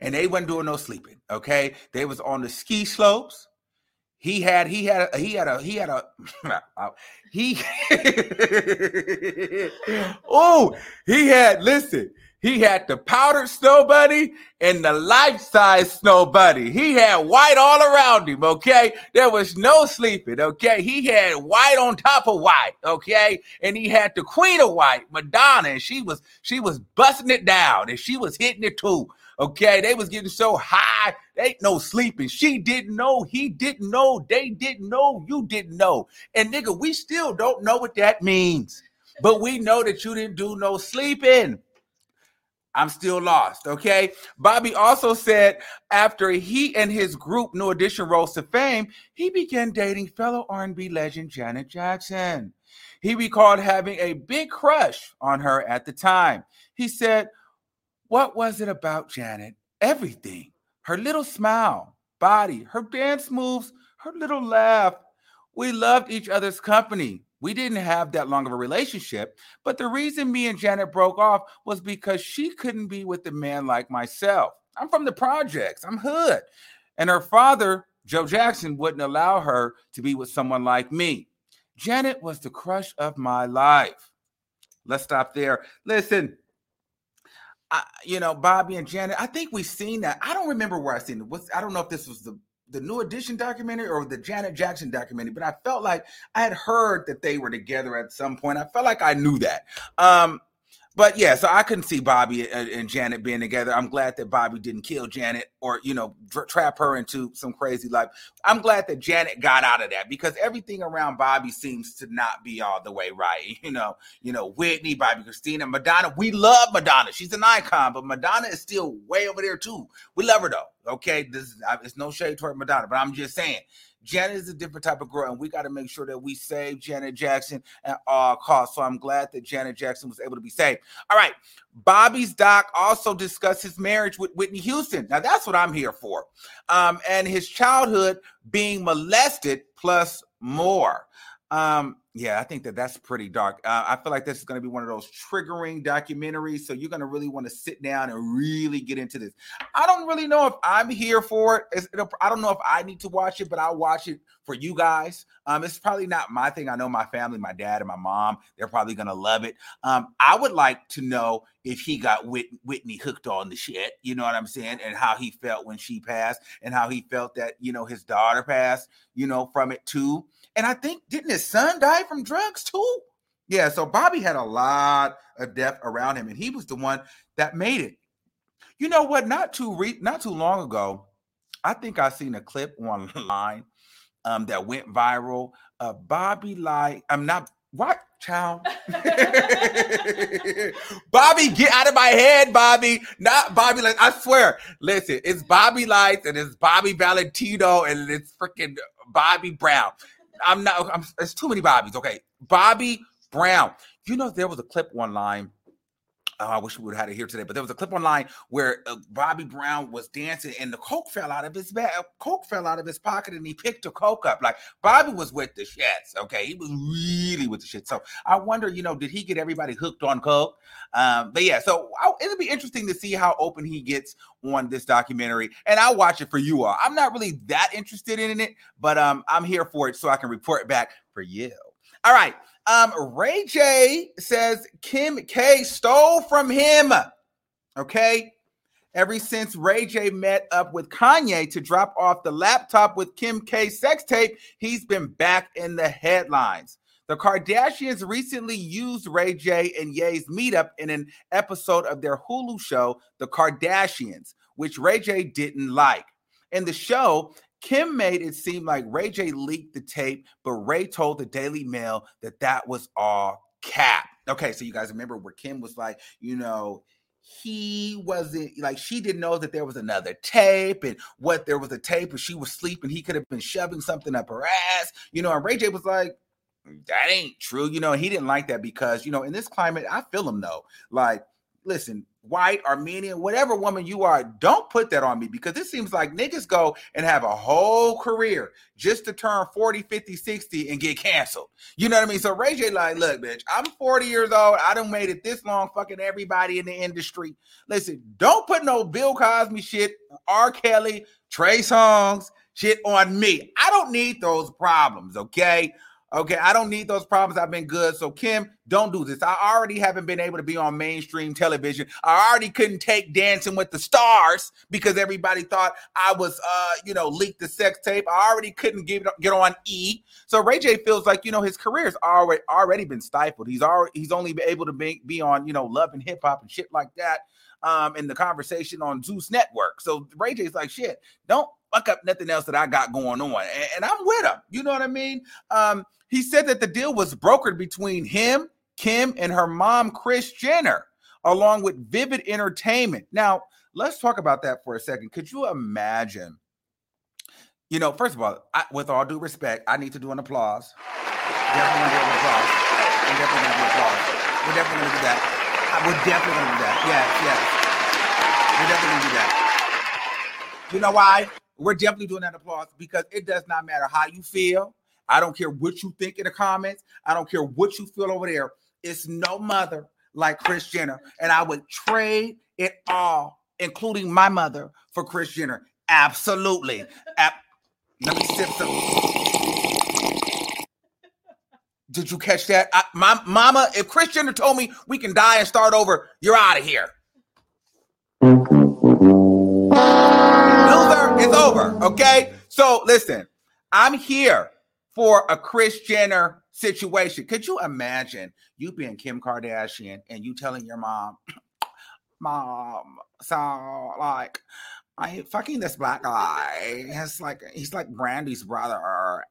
and they wasn't doing no sleeping, okay? They was on the ski slopes. He had, he had, a, he had a, he had a, he, oh, he had, listen, he had the powdered snow bunny and the life-size snow bunny. He had white all around him, okay? There was no sleeping, okay? He had white on top of white, okay? And he had the queen of white, Madonna, and she was, she was busting it down, and she was hitting it too. Okay, they was getting so high, they ain't no sleeping. She didn't know, he didn't know, they didn't know, you didn't know. And nigga, we still don't know what that means. But we know that you didn't do no sleeping. I'm still lost, okay? Bobby also said after he and his group New Edition rose to fame, he began dating fellow R and B legend Janet Jackson. He recalled having a big crush on her at the time. He said, "What was it about Janet? Everything. Her little smile, body, her dance moves, her little laugh. We loved each other's company. We didn't have that long of a relationship, but the reason me and Janet broke off was because she couldn't be with a man like myself. I'm from the projects. I'm hood. And her father, Joe Jackson, wouldn't allow her to be with someone like me. Janet was the crush of my life." Let's stop there. Listen. I, you know, Bobby and Janet, I think we've seen that. I don't remember where I seen it. What's, I don't know if this was the, the New Edition documentary or the Janet Jackson documentary, but I felt like I had heard that they were together at some point. I felt like I knew that. Um, but yeah, so I couldn't see Bobby and, and Janet being together. I'm glad that Bobby didn't kill Janet or, you know, dra- trap her into some crazy life. I'm glad that Janet got out of that, because everything around Bobby seems to not be all the way right. You know, you know, Whitney, Bobby, Christina, Madonna. We love Madonna. She's an icon, but Madonna is still way over there too. We love her though. Okay, this is, it's no shade toward Madonna, but I'm just saying. Janet is a different type of girl, and we got to make sure that we save Janet Jackson at all costs. So I'm glad that Janet Jackson was able to be saved. All right. Bobby's doc also discussed his marriage with Whitney Houston. Now, that's what I'm here for. Um, and his childhood being molested plus more. Um, yeah, I think that that's pretty dark. Uh, I feel like this is going to be one of those triggering documentaries. So you're going to really want to sit down and really get into this. I don't really know if I'm here for it. It's, it'll, I don't know if I need to watch it, but I'll watch it for you guys. Um, it's probably not my thing. I know my family, my dad and my mom, they're probably going to love it. Um, I would like to know if he got Whit- Whitney hooked on the shit, you know what I'm saying? And how he felt when she passed, and how he felt that, you know, his daughter passed, you know, from it too. And I think, didn't his son die from drugs too? Yeah, so Bobby had a lot of death around him, and he was the one that made it. You know what? Not too re- not too long ago, I think I seen a clip online um, that went viral. Uh, Bobby, like, I'm not What, child? Bobby, get out of my head, Bobby. Not Bobby Lights. I swear. Listen, it's Bobby Lights and it's Bobby Valentino and it's freaking Bobby Brown. I'm not, I'm, it's too many Bobbies. Okay. Bobby Brown. You know, there was a clip online. Uh, I wish we would have had it here today, but there was a clip online where uh, Bobby Brown was dancing and the Coke fell out of his bag. Coke fell out of his pocket and he picked the Coke up. Like, Bobby was with the shits, okay? He was really with the shit. So I wonder, you know, did he get everybody hooked on Coke? Um, but yeah, so I'll, it'll be interesting to see how open he gets on this documentary, and I'll watch it for you all. I'm not really that interested in it, but um, I'm here for it so I can report back for you. All right. Um, Ray J says Kim K stole from him. Okay. Ever since Ray J met up with Kanye to drop off the laptop with Kim K sex tape, he's been back in the headlines. The Kardashians recently used Ray J and Ye's meetup in an episode of their Hulu show, The Kardashians, which Ray J didn't like. In the show, Kim made it seem like Ray J leaked the tape, but Ray told the Daily Mail that that was all cap. Okay, so you guys remember where Kim was like, you know, he wasn't, like, she didn't know that there was another tape and what there was a tape and she was sleeping. He could have been shoving something up her ass, you know, and Ray J was like, that ain't true. You know, he didn't like that because, you know, in this climate, I feel him though. Like, listen, white, Armenian, whatever woman you are, don't put that on me because it seems like niggas go and have a whole career just to turn forty, fifty, sixty and get canceled. You know what I mean? So Ray J like, look, bitch, I'm forty years old. I done made it this long, fucking everybody in the industry. Listen, don't put no Bill Cosby shit, R. Kelly, Trey Songz shit on me. I don't need those problems, okay? Okay, I don't need those problems. I've been good. So, Kim, don't do this. I already haven't been able to be on mainstream television. I already couldn't take Dancing with the Stars because everybody thought I was, uh, you know, leaked the sex tape. I already couldn't get, get on E! So, Ray J feels like, you know, his career's already already been stifled. He's already, he's only been able to be, be on, you know, Love and Hip Hop and shit like that um, in the conversation on Zeus Network. So, Ray J's like, shit, don't fuck up nothing else that I got going on. And, and I'm with him. You know what I mean? Um, He said that the deal was brokered between him, Kim, and her mom, Kris Jenner, along with Vivid Entertainment. Now, let's talk about that for a second. Could you imagine? You know, first of all, I, with all due respect, I need to do an applause. Definitely going to do an applause. We're definitely going to do applause. We're definitely going to do that. We're definitely going to do that. Yes, yes. We're definitely going to do that. You know why? We're definitely doing that applause because it does not matter how you feel. I don't care what you think in the comments. I don't care what you feel over there. It's no mother like Kris Jenner. And I would trade it all, including my mother, for Kris Jenner. Absolutely. Ab- Let me sip some. Did you catch that? I, my mama, if Kris Jenner told me we can die and start over, you're out of here. Loser, it's over, okay? So listen, I'm here for a Kris Jenner situation. Could you imagine you being Kim Kardashian and you telling your mom, Mom, so like, I ain't fucking this black guy. He's like, he's like Brandy's brother.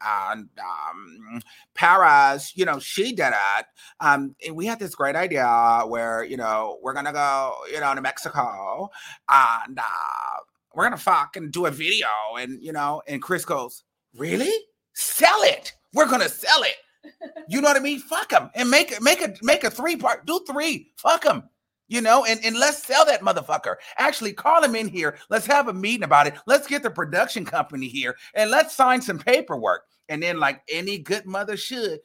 And um, Paris, you know, she did it. Um, and we had this great idea where, you know, we're going to go, you know, to Mexico. And uh, we're going to fucking do a video. And, you know, and Kris goes, really? Sell it. We're gonna sell it. You know what I mean? Fuck them and make it, make a, make a three part. Do three. Fuck them. You know, and, and let's sell that motherfucker. Actually, call him in here. Let's have a meeting about it. Let's get the production company here and let's sign some paperwork. And then, like any good mother should,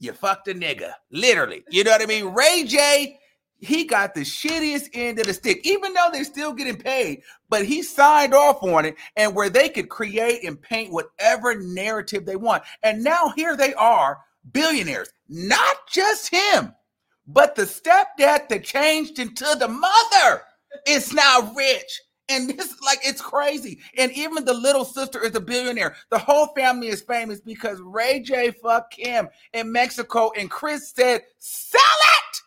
you fucked a nigga. Literally. You know what I mean? Ray J, he got the shittiest end of the stick, even though they're still getting paid, but he signed off on it and where they could create and paint whatever narrative they want. And now here they are, billionaires, not just him, but the stepdad that changed into the mother is now rich. And this, like, it's crazy. And even the little sister is a billionaire. The whole family is famous because Ray J fucked Kim in Mexico and Kris said, sell it.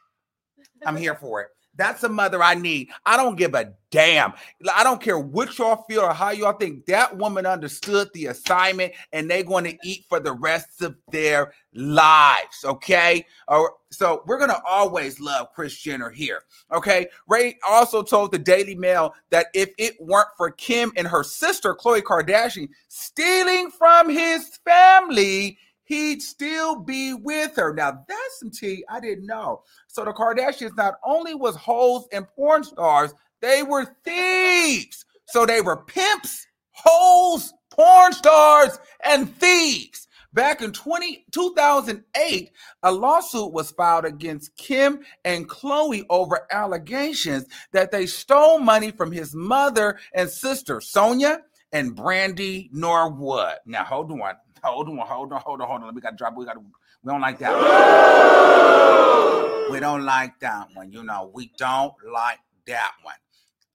I'm here for it. That's a mother I need. I don't give a damn. I don't care what y'all feel or how y'all think. That woman understood the assignment, and they're going to eat for the rest of their lives, okay? So we're going to always love Kris Jenner here, okay? Ray also told the Daily Mail that if it weren't for Kim and her sister, Khloe Kardashian, stealing from his family, he'd still be with her. Now, that's some tea I didn't know. So the Kardashians not only was hoes and porn stars, they were thieves. So they were pimps, hoes, porn stars, and thieves. Back in twenty, two thousand eight, a lawsuit was filed against Kim and Khloe over allegations that they stole money from his mother and sister, Sonia and Brandy Norwood. Now, hold on. Hold on, hold on, hold on, hold on. We got to drop. We got. We don't like that one. We don't like that one. You know, we don't like that one.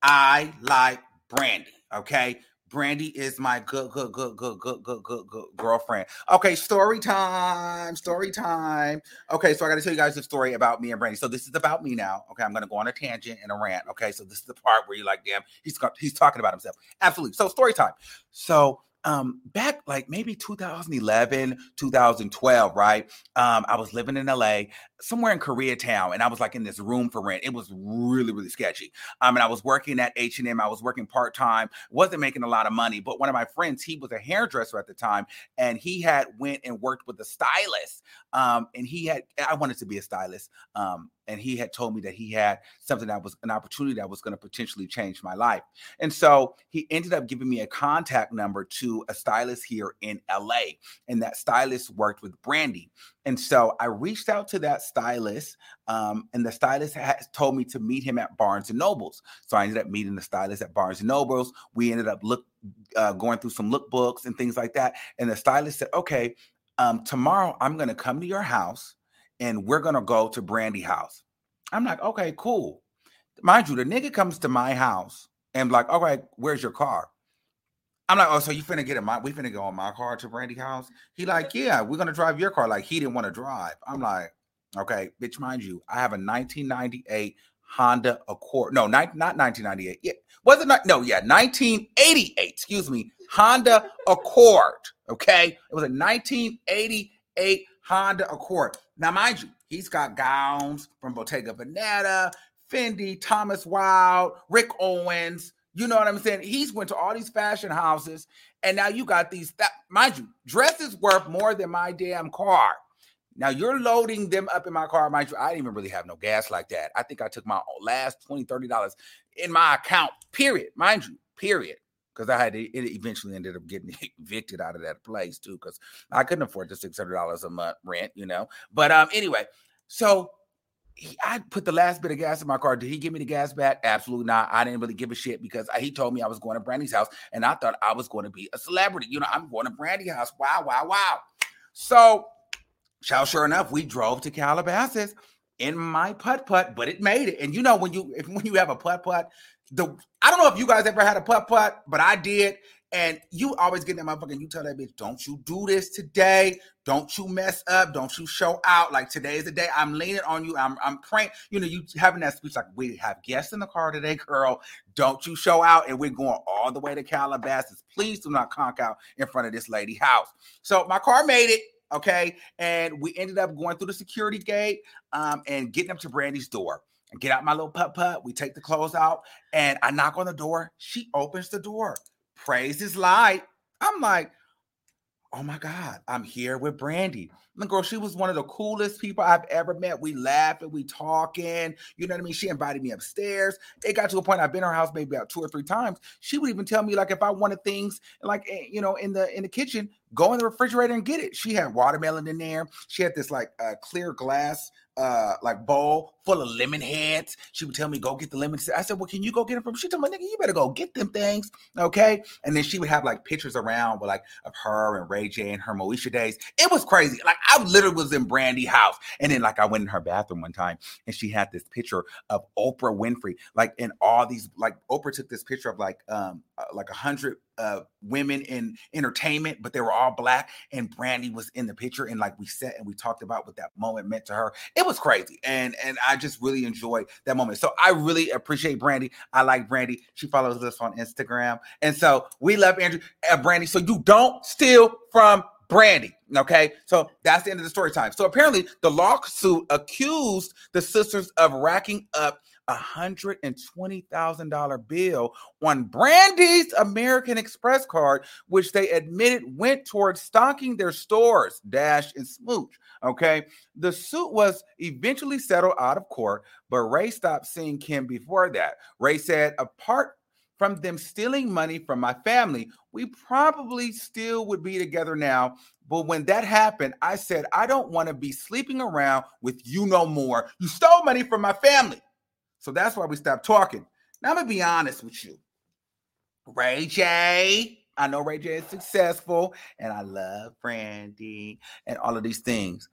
I like Brandy. Okay, Brandy is my good, good, good, good, good, good, good, good girlfriend. Okay, story time. Story time. Okay, so I got to tell you guys the story about me and Brandy. So this is about me now. Okay, I'm gonna go on a tangent and a rant. Okay, so this is the part where you're like, damn, he's he's talking about himself. Absolutely. So story time. So. Um, back like maybe two thousand eleven, two thousand twelve, right? Um, I was living in L A, somewhere in Koreatown, and I was like in this room for rent. It was really, really sketchy. Um, and I was working at H and M. I was working part-time, wasn't making a lot of money, but one of my friends, he was a hairdresser at the time, and he had went and worked with a stylist. Um, and he had, I wanted to be a stylist. Um, and he had told me that he had something that was an opportunity that was going to potentially change my life. And so he ended up giving me a contact number to a stylist here in L A. And that stylist worked with Brandy. And so I reached out to that stylist, um, and the stylist had told me to meet him at Barnes and Noble's. So I ended up meeting the stylist at Barnes and Noble's. We ended up look, uh, going through some lookbooks and things like that. And the stylist said, okay, um, tomorrow I'm going to come to your house and we're going to go to Brandy's house. I'm like, okay, cool. Mind you, the nigga comes to my house and like, all right, where's your car? I'm like, oh, so you finna get in my, we finna go in my car to Brandy's house? He like, yeah, we're going to drive your car. Like, he didn't want to drive. I'm like, okay, bitch, mind you, I have a nineteen ninety-eight Honda Accord. No, not, not nineteen ninety-eight. Yeah, was it not? No, yeah, nineteen eighty-eight, excuse me, Honda Accord, okay? It was a nineteen eighty-eight Honda Accord. Now, mind you, he's got gowns from Bottega Veneta, Fendi, Thomas Wilde, Rick Owens. You know what I'm saying? He's went to all these fashion houses, and now you got these, th- mind you, dresses worth more than my damn car. Now, you're loading them up in my car. Mind you, I didn't even really have no gas like that. I think I took my last twenty dollars, thirty dollars in my account, period. Mind you, period. Because I had to, it eventually ended up getting evicted out of that place too, because I couldn't afford the six hundred dollars a month rent, you know. But um, anyway, so he, I put the last bit of gas in my car. Did he give me the gas back? Absolutely not. I didn't really give a shit because I, he told me I was going to Brandy's house, and I thought I was going to be a celebrity. You know, I'm going to Brandy's house. Wow, wow, wow. So, so sure enough, we drove to Calabasas in my putt-putt, but it made it. And you know, when you if, when you have a putt-putt, The I don't know if you guys ever had a putt-putt, but I did. And you always get in that motherfucker and you tell that bitch, don't you do this today. Don't you mess up. Don't you show out. Like, today is the day. I'm leaning on you. I'm I'm praying. You know, you having that speech like, we have guests in the car today, girl. Don't you show out. And we're going all the way to Calabasas. Please do not conk out in front of this lady's house. So my car made it, okay? And we ended up going through the security gate um, and getting up to Brandy's door. I get out my little putt-putt. We take the clothes out, and I knock on the door. She opens the door. Praise is light. I'm like, oh, my God, I'm here with Brandy. And girl, she was one of the coolest people I've ever met. We laughed and we talking. You know what I mean? She invited me upstairs. It got to a point I've been in her house maybe about two or three times. She would even tell me, like, if I wanted things, like, you know, in the in the kitchen, go in the refrigerator and get it. She had watermelon in there. She had this, like, uh, clear glass Uh, like bowl full of lemon heads. She would tell me, go get the lemon. I said, well, can you go get it from? She told me, nigga, you better go get them things, okay? And then she would have like pictures around with like of her and Ray J and her Moesha days. It was crazy. Like I literally was in Brandy's house. And then like I went in her bathroom one time and she had this picture of Oprah Winfrey, like in all these, like Oprah took this picture of like, um, like a hundred uh, women in entertainment, but they were all black, and Brandy was in the picture. And like we sat and we talked about what that moment meant to her. It was crazy. And, and I just really enjoyed that moment. So I really appreciate Brandy. I like Brandy. She follows us on Instagram. And so we love Andrew uh, Brandy. So you don't steal from Brandy. Okay. So that's the end of the story time. So apparently the lawsuit accused the sisters of racking up a one hundred twenty thousand dollars bill on Brandy's American Express card, which they admitted went towards stocking their stores, Dash and Smooch. Okay. The suit was eventually settled out of court, but Ray stopped seeing Kim before that. Ray said, apart from them stealing money from my family, we probably still would be together now. But when that happened, I said, I don't want to be sleeping around with you no more. You stole money from my family. So that's why we stopped talking. Now, I'm going to be honest with you. Ray J, I know Ray J is successful, and I love Brandy and all of these things.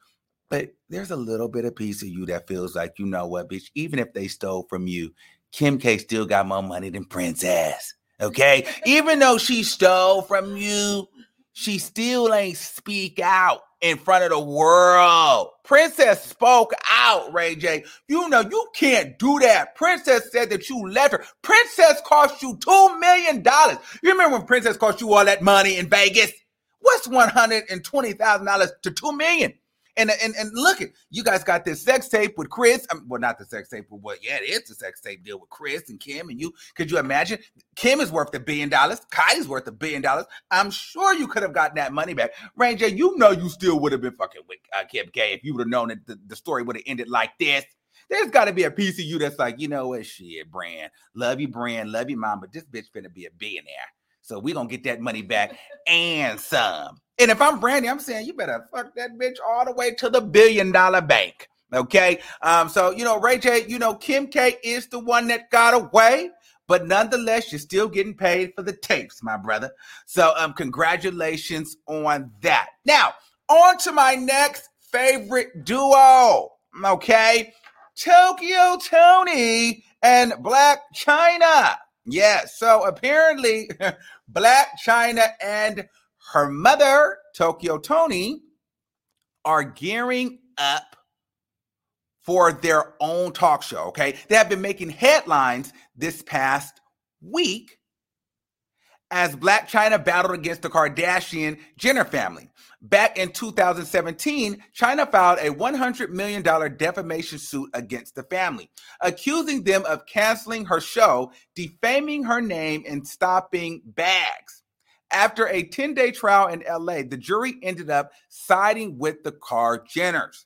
But there's a little bit of piece of you that feels like, you know what, bitch, even if they stole from you, Kim K still got more money than Princess, okay? Even though she stole from you, she still ain't speak out in front of the world. Princess spoke out, Ray J. You know, you can't do that. Princess said that you left her. Princess cost you two million dollars. You remember when Princess cost you all that money in Vegas? What's one hundred twenty thousand dollars to two million dollars? And, and and look, it, you guys got this sex tape with Kris. I mean, well, not the sex tape, but what? Yeah, it is the sex tape deal with Kris and Kim. And you, could you imagine? Kim is worth a billion dollars. Kylie's worth a billion dollars. I'm sure you could have gotten that money back. Ray J, you know you still would have been fucking with uh, Kim K if you would have known that the, the story would have ended like this. There's got to be a piece of you that's like, you know what, shit, Brand. Love you, Brand. Love you, Mom. But this bitch finna be a billionaire. So we're going to get that money back and some. And if I'm Brandy, I'm saying you better fuck that bitch all the way to the billion dollar bank. Okay. Um, so, you know, Ray J, you know, Kim K is the one that got away. But nonetheless, you're still getting paid for the tapes, my brother. So um, congratulations on that. Now, on to my next favorite duo. Okay. Tokyo Tony and Blac Chyna. Yes. Yeah, so apparently Blac Chyna and her mother, Tokyo Tony, are gearing up for their own talk show, okay? They have been making headlines this past week as Blac Chyna battled against the Kardashian Jenner family. Back in two thousand seventeen, Chyna filed a one hundred million dollars defamation suit against the family, accusing them of canceling her show, defaming her name, and stopping bags. After a ten-day trial in L A, the jury ended up siding with the Kar Jenners.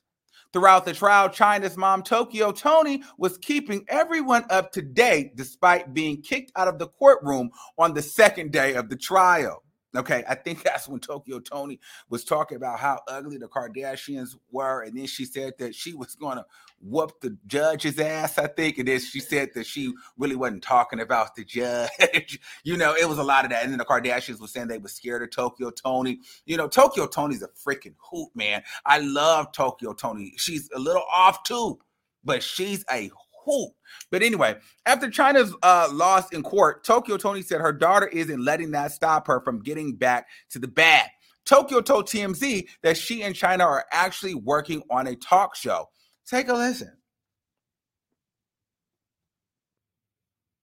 Throughout the trial, Chyna's mom, Tokyo Tony, was keeping everyone up to date despite being kicked out of the courtroom on the second day of the trial. Okay, I think that's when Tokyo Tony was talking about how ugly the Kardashians were, and then she said that she was going to whoop the judge's ass, I think, and then she said that she really wasn't talking about the judge. You know, it was a lot of that, and then the Kardashians were saying they were scared of Tokyo Tony. You know, Tokyo Tony's a freaking hoot, man. I love Tokyo Tony. She's a little off, too, but she's a hoot. But anyway, after Chyna's uh, loss in court, Tokyo Tony said her daughter isn't letting that stop her from getting back to the bag. Tokyo told T M Z that she and Chyna are actually working on a talk show. Take a listen.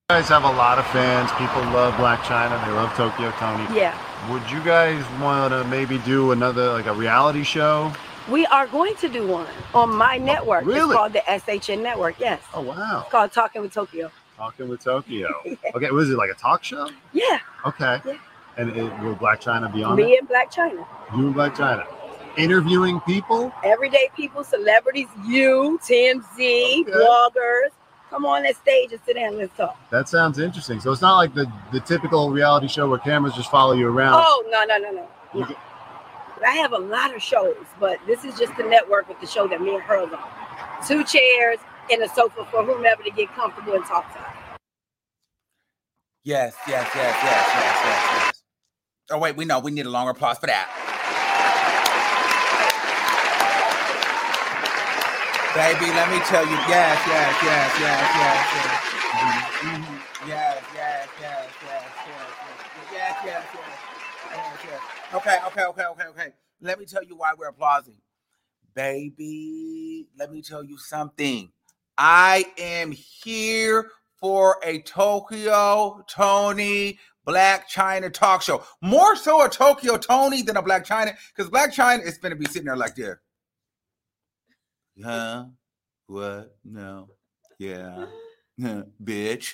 You guys have a lot of fans. People love Blac Chyna. They love Tokyo Tony. Yeah. Would you guys want to maybe do another, like a reality show? We are going to do one on my network. Oh, really? It's called the S H N Network, yes. Oh, wow. It's called Talking with Tokyo. Talking with Tokyo. Yeah. Okay, what is it, like a talk show? Yeah. Okay. Yeah. And it, will Blac Chyna be on Me it? Me and Blac Chyna. You and Blac Chyna. Interviewing people? Everyday people, celebrities, you, T M Z, okay. Bloggers. Come on that stage and sit down and let's talk. That sounds interesting. So it's not like the, the typical reality show where cameras just follow you around. Oh, no, no, no, no. You get- I have a lot of shows, but this is just the network with the show that me and her are on. Two chairs and a sofa for whomever to get comfortable and talk to. Yes, yes, yes, yes, yes, yes, yes. Oh, wait, we know. We need a longer applause for that. Baby, let me tell you, yes, yes, yes, yes, yes, yes. Mm-hmm. Yes, yes, yes, yes, yes, yes, yes, yes, yes, yes. Okay, okay, okay, okay, okay. Let me tell you why we're applauding. Baby, let me tell you something. I am here for a Tokyo Tony Blac Chyna talk show. More so a Tokyo Tony than a Blac Chyna, because Blac Chyna is going to be sitting there like this. Huh? What? No. Yeah. Bitch.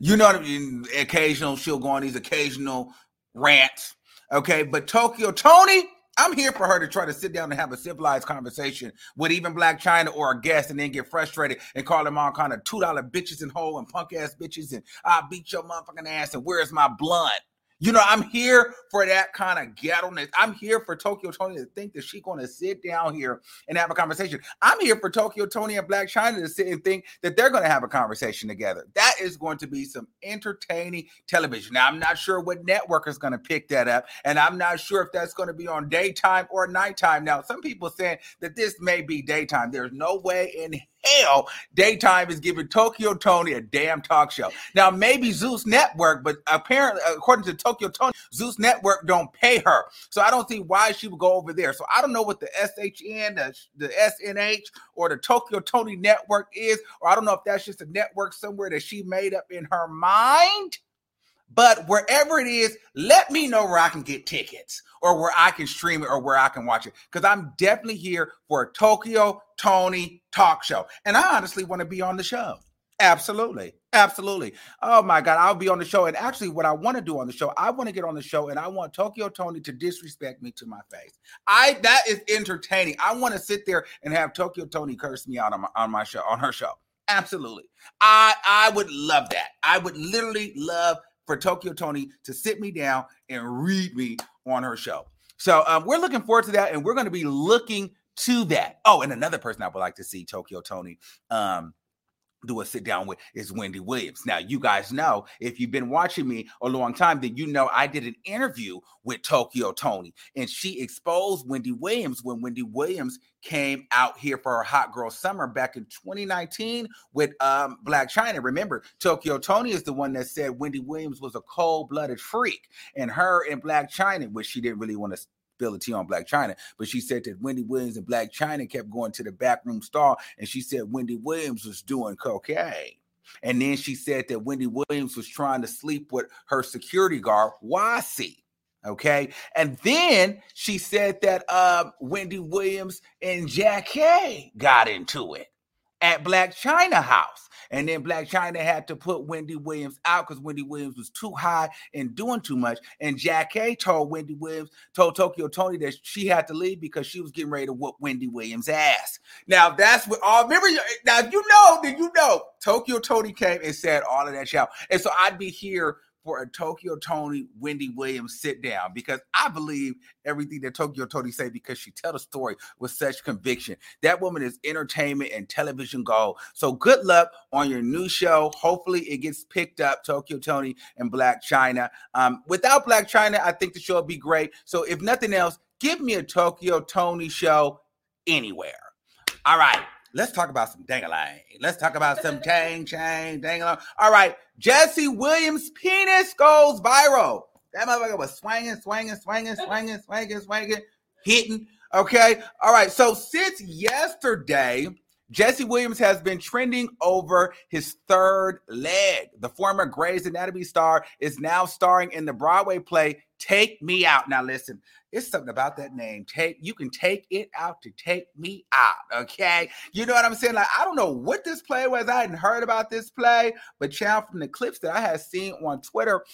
You know what I mean? Occasional, she'll go on these occasional rants. Okay, but Tokyo Tony, I'm here for her to try to sit down and have a civilized conversation with even Blac Chyna or a guest and then get frustrated and call them all kind of two dollar bitches and hoe and punk ass bitches and I'll beat your motherfucking ass and where's my blunt? You know, I'm here for that kind of ghetto-ness. I'm here for Tokyo Tony to think that she's going to sit down here and have a conversation. I'm here for Tokyo Tony and Blac Chyna to sit and think that they're going to have a conversation together. That is going to be some entertaining television. Now, I'm not sure what network is going to pick that up, and I'm not sure if that's going to be on daytime or nighttime. Now, some people saying that this may be daytime. There's no way in hell daytime is giving Tokyo Tony a damn talk show. Now, maybe Zeus Network, but apparently, according to Tokyo Tony, Zeus Network don't pay her. So I don't see why she would go over there. So I don't know what the S H N, the, the S N H, or the Tokyo Tony Network is, or I don't know if that's just a network somewhere that she made up in her mind. But wherever it is, let me know where I can get tickets or where I can stream it or where I can watch it. Because I'm definitely here for a Tokyo Tony talk show. And I honestly want to be on the show. Absolutely. Absolutely. Oh, my God. I'll be on the show. And actually, what I want to do on the show, I want to get on the show and I want Tokyo Tony to disrespect me to my face. I That is entertaining. I want to sit there and have Tokyo Tony curse me out on my, on my show, on her show. Absolutely. I, I would love that. I would literally love for Tokyo Tony to sit me down and read me on her show. So um, we're looking forward to that, and we're going to be looking to that. Oh, and another person I would like to see Tokyo Tony um, do a sit-down with is Wendy Williams. Now, you guys know, if you've been watching me a long time, then you know I did an interview with Tokyo Tony, and she exposed Wendy Williams when Wendy Williams came out here for her Hot Girl Summer back in twenty nineteen with um, Blac Chyna. Remember, Tokyo Tony is the one that said Wendy Williams was a cold-blooded freak, and her and Blac Chyna, which she didn't really want to spill the tea on Blac Chyna, but she said that Wendy Williams and Blac Chyna kept going to the backroom stall, and she said Wendy Williams was doing cocaine. And then she said that Wendy Williams was trying to sleep with her security guard, Wasi. Okay, and then she said that uh, Wendy Williams and Jackie got into it at Blac Chyna house, and then Blac Chyna had to put Wendy Williams out because Wendy Williams was too high and doing too much. And Jackie told Wendy Williams, told Tokyo Tony that she had to leave because she was getting ready to whoop Wendy Williams' ass. Now that's what all. Remember, now if you know, then you know. Tokyo Tony came and said all of that shit, and so I'd be here for a Tokyo Tony, Wendy Williams sit down, because I believe everything that Tokyo Tony say because she tell the story with such conviction. That woman is entertainment and television gold. So good luck on your new show. Hopefully it gets picked up, Tokyo Tony and Blac Chyna. Um, without Blac Chyna, I think the show will be great. So if nothing else, give me a Tokyo Tony show anywhere. All right. Let's talk about some dang-a-lang. Let's talk about some chang, chang, dang-a-lang. All right, Jesse Williams' penis goes viral. That motherfucker was swinging, swinging, swinging, swinging, swinging, swinging, hitting, okay? All right, so since yesterday, Jesse Williams has been trending over his third leg. The former Graves Anatomy star is now starring in the Broadway play Take Me Out. Now, listen, it's something about that name. Take, you can take it out to take me out, okay? You know what I'm saying? Like, I don't know what this play was. I hadn't heard about this play, but child, from the clips that I had seen on Twitter,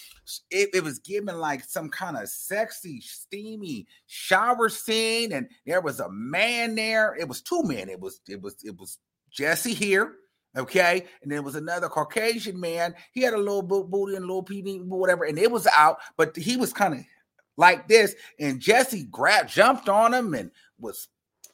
it, it was giving like some kind of sexy, steamy shower scene, and there was a man there. It was two men. It was, it was, it was Jesse here. Okay, and there was another Caucasian man. He had a little bo- booty and a little peepee, whatever, and it was out, but he was kind of like this. And Jesse grabbed, jumped on him, and was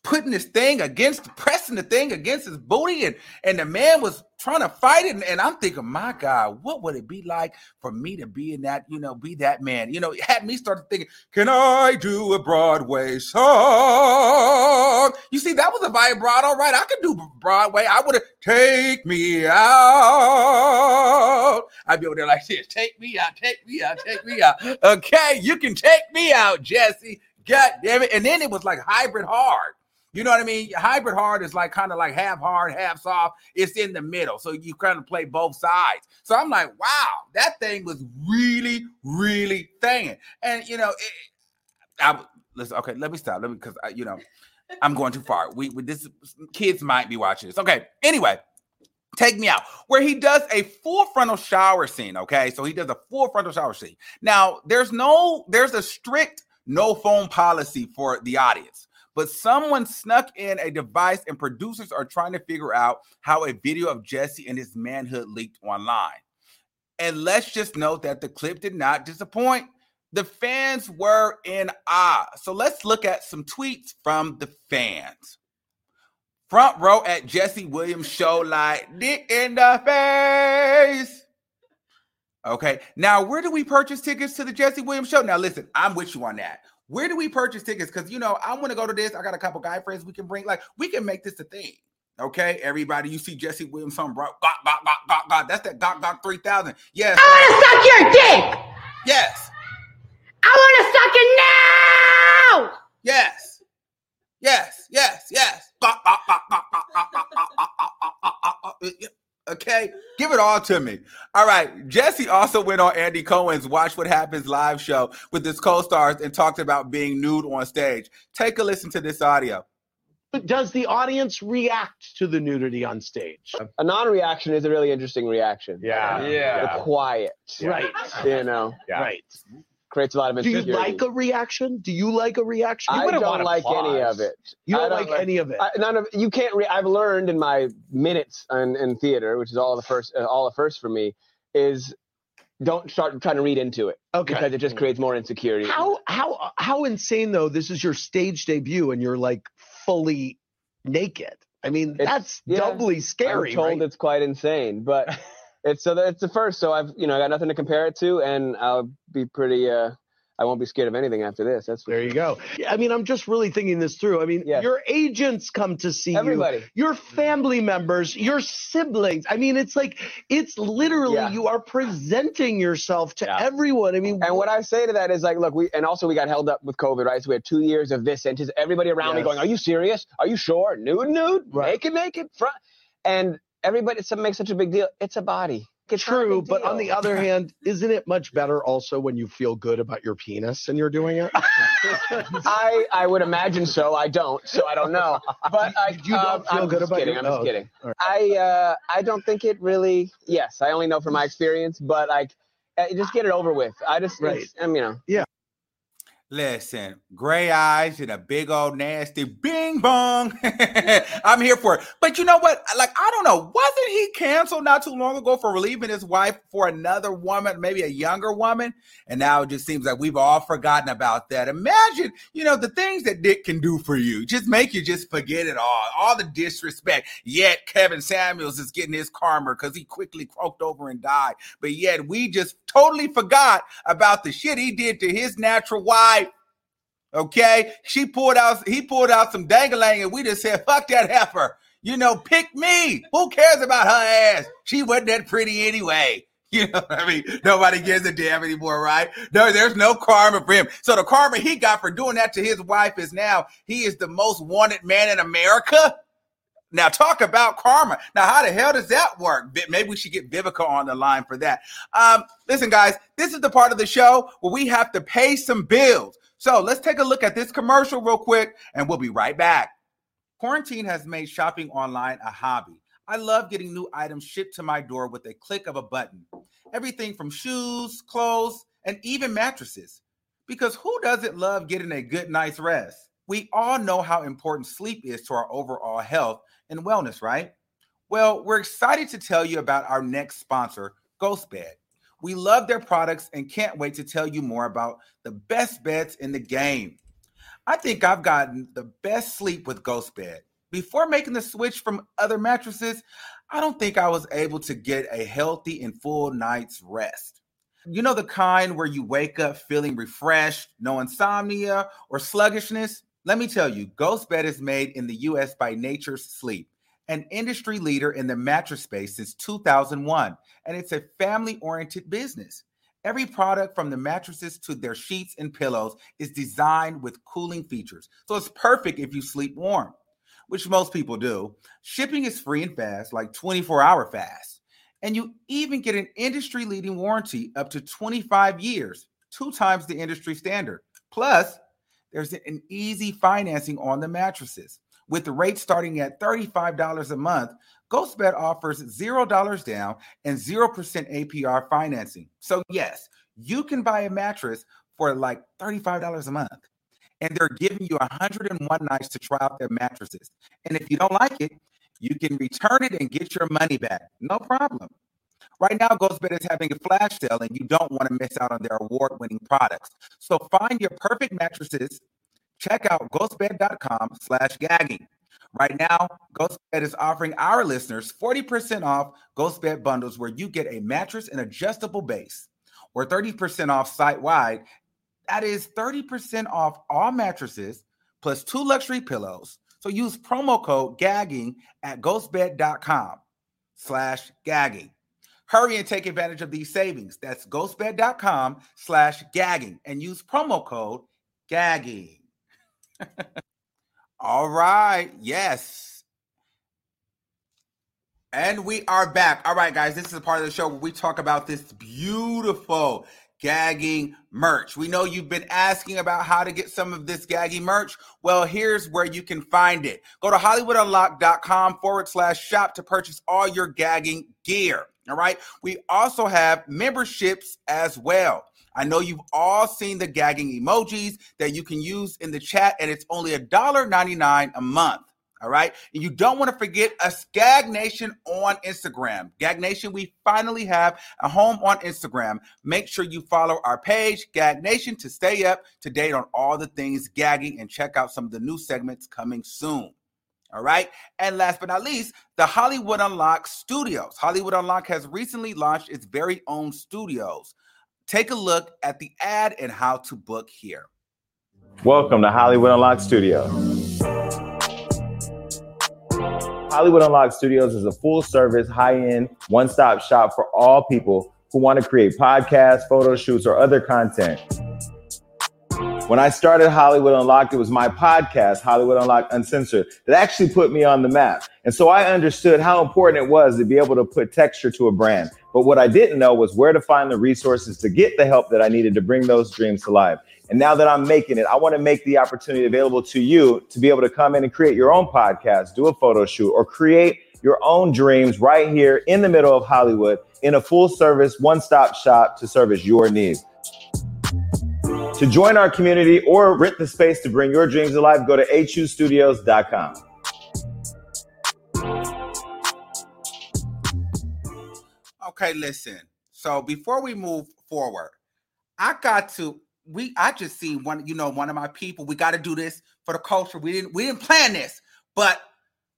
putting his thing against, pressing the thing against his booty, and, and the man was trying to fight it. And, and I'm thinking, my God, what would it be like for me to be in that, you know, be that man? You know, it had me start thinking, can I do a Broadway song? dog. You see, that was a vibe broad. All right, I could do Broadway. I would have, take me out. I'd be over there like this, take me out, take me out, take me out. Okay, you can take me out, Jesse. God damn it. And then it was like hybrid hard. You know what I mean? Hybrid hard is like kind of like half hard, half soft. It's in the middle. So you kind of play both sides. So I'm like, wow, that thing was really, really thinging. And, you know, it, I listen, okay, let me stop. Let me, because, you know, I'm going too far. We, we this kids might be watching this. Okay, anyway. Take Me Out, where he does a full frontal shower scene, okay? So he does a full frontal shower scene. Now, there's no, there's a strict no phone policy for the audience. But someone snuck in a device, and producers are trying to figure out how a video of Jesse and his manhood leaked online. And let's just note that the clip did not disappoint. The fans were in awe. So let's look at some tweets from the fans. Front row at Jesse Williams show, like, dick in the face. Okay, now where do we purchase tickets to the Jesse Williams show? Now listen, I'm with you on that. Where do we purchase tickets? Because, you know, I want to go to this. I got a couple guy friends we can bring. Like, we can make this a thing. Okay, everybody, you see Jesse Williams on bro. Gawk, gawk, gawk, gawk, gawk. That's that gawk, gawk three thousand. Yes. I want to suck your dick. Yes. I want to suck it now. Yes. Yes, yes, yes. Gawk, gawk, gawk, gawk, gawk, gawk, gawk, gawk, gawk, gawk, gawk. Okay, give it all to me. All right, Jesse also went on Andy Cohen's Watch What Happens live show with his co-stars and talked about being nude on stage. Take a listen to this audio. But does the audience react to the nudity on stage? A non-reaction is a really interesting reaction. Yeah. Yeah. The quiet. Yeah. Right. You know. Yeah. Right. Creates a lot of insecurity. Do you like a reaction? Do you like a reaction? I don't like applause. Any of it. You don't, don't like, like any of it. I, none of you can't. Re- I've learned in my minutes in, in theater, which is all the first, uh, all the first for me, is don't start trying to read into it. Okay, because it just creates more insecurity. How how how insane though? This is your stage debut, and you're like fully naked. I mean, it's, that's yeah, doubly scary. I'm told right? It's quite insane, but. It's so that it's the first, so I've you know I got nothing to compare it to, and I'll be pretty. Uh, I won't be scared of anything after this. That's there. You go. I mean, I'm just really thinking this through. I mean, yes. Your agents come to see everybody. You, your family members, your siblings. I mean, it's like it's literally yeah. You are presenting yourself to yeah. everyone. I mean, and what I say to that is like, look, we and also we got held up with COVID, right? So we had two years of this, and just everybody around yes. me going, "Are you serious? Are you sure? Nude, nude, right. naked, naked, front," and. Everybody makes such a big deal. It's a body. It's true, but on the other hand, isn't it much better also when you feel good about your penis and you're doing it? I I would imagine so. I don't, so I don't know. But I, you don't um, feel I'm good about kidding, your I'm just kidding. Right. I uh, I don't think it really. Yes, I only know from my experience, but like, just get it over with. I just, right. it's, I'm, you know. Yeah. Listen, gray eyes and a big old nasty bing bong. I'm here for it. But you know what? Like, I don't know. Wasn't he canceled not too long ago for relieving his wife for another woman, maybe a younger woman? And now it just seems like we've all forgotten about that. Imagine, you know, the things that dick can do for you. Just make you just forget it all. All the disrespect. Yet Kevin Samuels is getting his karma because he quickly croaked over and died. But yet we just totally forgot about the shit he did to his natural wife. Okay, she pulled out, he pulled out some dangling, and we just said, fuck that heifer. You know, pick me. Who cares about her ass? She wasn't that pretty anyway. You know what I mean? Nobody gives a damn anymore, right? No, there's no karma for him. So the karma he got for doing that to his wife is now he is the most wanted man in America. Now, talk about karma. Now, how the hell does that work? Maybe we should get Vivica on the line for that. Um, listen, guys, this is the part of the show where we have to pay some bills. So let's take a look at this commercial real quick, and we'll be right back. Quarantine has made shopping online a hobby. I love getting new items shipped to my door with a click of a button. Everything from shoes, clothes, and even mattresses. Because who doesn't love getting a good night's rest? We all know how important sleep is to our overall health and wellness, right? Well, we're excited to tell you about our next sponsor, GhostBed. We love their products and can't wait to tell you more about the best beds in the game. I think I've gotten the best sleep with GhostBed. Before making the switch from other mattresses, I don't think I was able to get a healthy and full night's rest. You know the kind where you wake up feeling refreshed, no insomnia or sluggishness? Let me tell you, GhostBed is made in the U S by Nature's Sleep, an industry leader in the mattress space since two thousand one, and it's a family-oriented business. Every product, from the mattresses to their sheets and pillows, is designed with cooling features, so it's perfect if you sleep warm, which most people do. Shipping is free and fast, like twenty-four hour fast, and you even get an industry-leading warranty up to twenty-five years, two times the industry standard. Plus, there's an easy financing on the mattresses. With the rate starting at thirty-five dollars a month, GhostBed offers zero dollars down and zero percent A P R financing. So yes, you can buy a mattress for like thirty-five dollars a month. And they're giving you one hundred one nights to try out their mattresses. And if you don't like it, you can return it and get your money back. No problem. Right now, GhostBed is having a flash sale, and you don't want to miss out on their award-winning products. So find your perfect mattresses. Check out GhostBed.com slash gagging. Right now, GhostBed is offering our listeners forty percent off GhostBed bundles, where you get a mattress and adjustable base, or thirty percent off site-wide. That is thirty percent off all mattresses, plus two luxury pillows. So use promo code gagging at GhostBed.com slash gagging. Hurry and take advantage of these savings. That's GhostBed.com slash gagging and use promo code gagging. All right. Yes. And we are back. All right, guys, this is a part of the show where we talk about this beautiful gagging merch. We know you've been asking about how to get some of this gagging merch. Well, here's where you can find it. Go to HollywoodUnlocked.com forward slash shop to purchase all your gagging gear. All right. We also have memberships as well. I know you've all seen the gagging emojis that you can use in the chat, and it's only one dollar ninety-nine a month, all right? And you don't want to forget a Gag Nation on Instagram. Gag Nation, we finally have a home on Instagram. Make sure you follow our page, Gag Nation, to stay up to date on all the things gagging and check out some of the new segments coming soon. All right. And last but not least, the Hollywood Unlock Studios. Hollywood Unlock has recently launched its very own studios. Take a look at the ad and how to book here. Welcome to Hollywood Unlocked Studios. Hollywood Unlocked Studios is a full-service, high-end, one-stop shop for all people who want to create podcasts, photo shoots, or other content. When I started Hollywood Unlocked, it was my podcast, Hollywood Unlocked Uncensored, that actually put me on the map. And so I understood how important it was to be able to put texture to a brand. But what I didn't know was where to find the resources to get the help that I needed to bring those dreams to life. And now that I'm making it, I want to make the opportunity available to you to be able to come in and create your own podcast, do a photo shoot, or create your own dreams right here in the middle of Hollywood in a full-service, one-stop shop to service your needs. To join our community or rent the space to bring your dreams to life, go to H U studios dot com. Okay, listen. So before we move forward, I got to we I just see one, you know, one of my people. We got to do this for the culture. We didn't we didn't plan this, but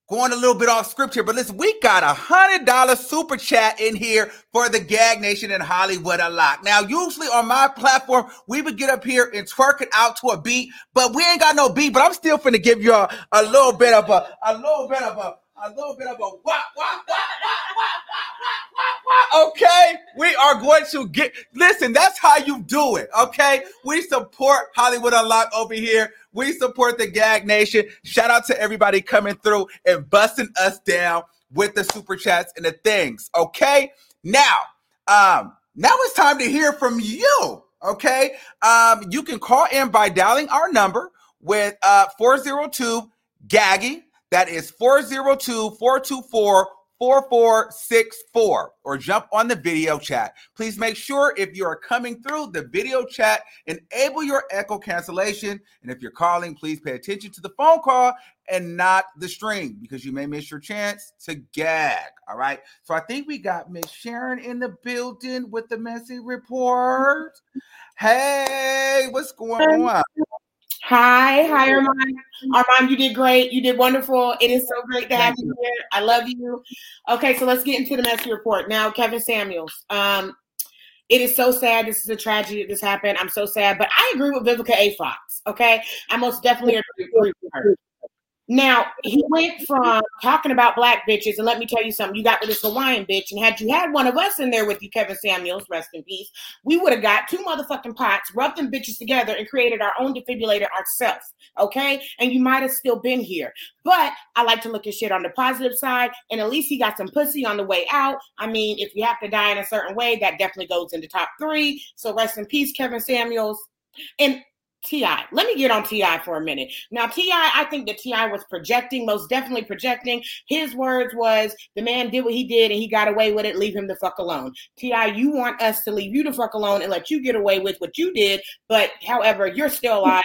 going a little bit off script here. But listen, we got a one hundred dollars super chat in here for the Gag Nation and Hollywood Unlocked. Now, usually on my platform, we would get up here and twerk it out to a beat, but we ain't got no beat. But I'm still finna give you a, a little bit of a, a little bit of a, a little bit of a wah, wah, wah, wah, wah, wah, wah, wah, wah, okay? We are going to get, listen, that's how you do it, okay? We support Hollywood Unlocked over here. We support the Gag Nation. Shout out to everybody coming through and busting us down with the super chats and the things. Okay, now, um, now it's time to hear from you. Okay, um, you can call in by dialing our number with uh, four oh two Gaggy. That is four oh two, four two four, four four six four, or jump on the video chat. Please make sure if you are coming through the video chat, enable your echo cancellation. And if you're calling, please pay attention to the phone call and not the stream, because you may miss your chance to gag. All right. So I think we got Miss Sharon in the building with the messy report. Hey, what's going on? Hi, hi, Armand. Armand, you did great. You did wonderful. It is so great to have you here. I love you. Okay, so let's get into the messy report now. Kevin Samuels. Um, It is so sad. This is a tragedy that this happened. I'm so sad. But I agree with Vivica A. Fox, okay? I most definitely agree with her. Now, he went from talking about black bitches, and let me tell you something, you got with this Hawaiian bitch, and had you had one of us in there with you, Kevin Samuels, rest in peace, we would have got two motherfucking pots, rubbed them bitches together, and created our own defibrillator ourselves, okay? And you might have still been here. But I like to look at shit on the positive side, and at least he got some pussy on the way out. I mean, if you have to die in a certain way, that definitely goes into top three. So rest in peace, Kevin Samuels. And T I. Let me get on T I for a minute. Now, T I, I think that T I was projecting, most definitely projecting. His words was, the man did what he did and he got away with it. Leave him the fuck alone. T I, you want us to leave you the fuck alone and let you get away with what you did. But however, you're still alive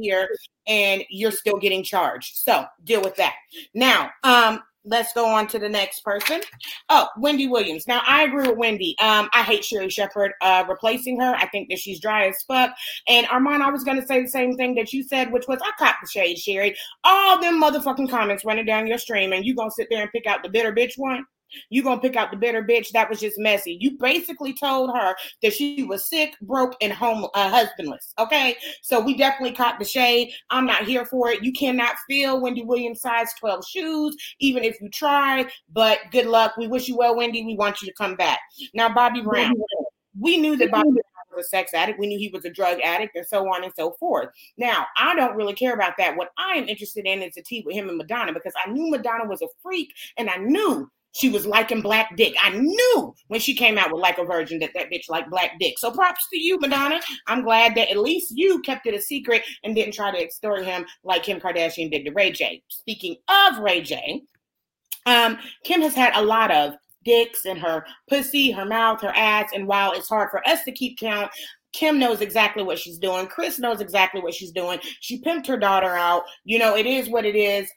here and you're still getting charged. So deal with that. Now, um, let's go on to the next person. Oh, Wendy Williams. Now, I agree with Wendy. Um, I hate Sherry Shepherd uh, replacing her. I think that she's dry as fuck. And Armand, I was going to say the same thing that you said, which was, I caught the shade, Sherry. All them motherfucking comments running down your stream, and you going to sit there and pick out the bitter bitch one? You going to pick out the bitter bitch? That was just messy. You basically told her that she was sick, broke, and home uh, husbandless, okay? So we definitely caught the shade. I'm not here for it. You cannot feel Wendy Williams' size twelve shoes, even if you try, but good luck. We wish you well, Wendy. We want you to come back. Now, Bobby Brown. We knew that Bobby Brown was a sex addict. We knew he was a drug addict and so on and so forth. Now, I don't really care about that. What I am interested in is the tea with him and Madonna, because I knew Madonna was a freak, and I knew she was liking black dick. I knew when she came out with Like a Virgin that that bitch liked black dick. So props to you, Madonna. I'm glad that at least you kept it a secret and didn't try to extort him like Kim Kardashian did to Ray J. Speaking of Ray J, um, Kim has had a lot of dicks in her pussy, her mouth, her ass. And while it's hard for us to keep count, Kim knows exactly what she's doing. Kris knows exactly what she's doing. She pimped her daughter out. You know, it is what it is.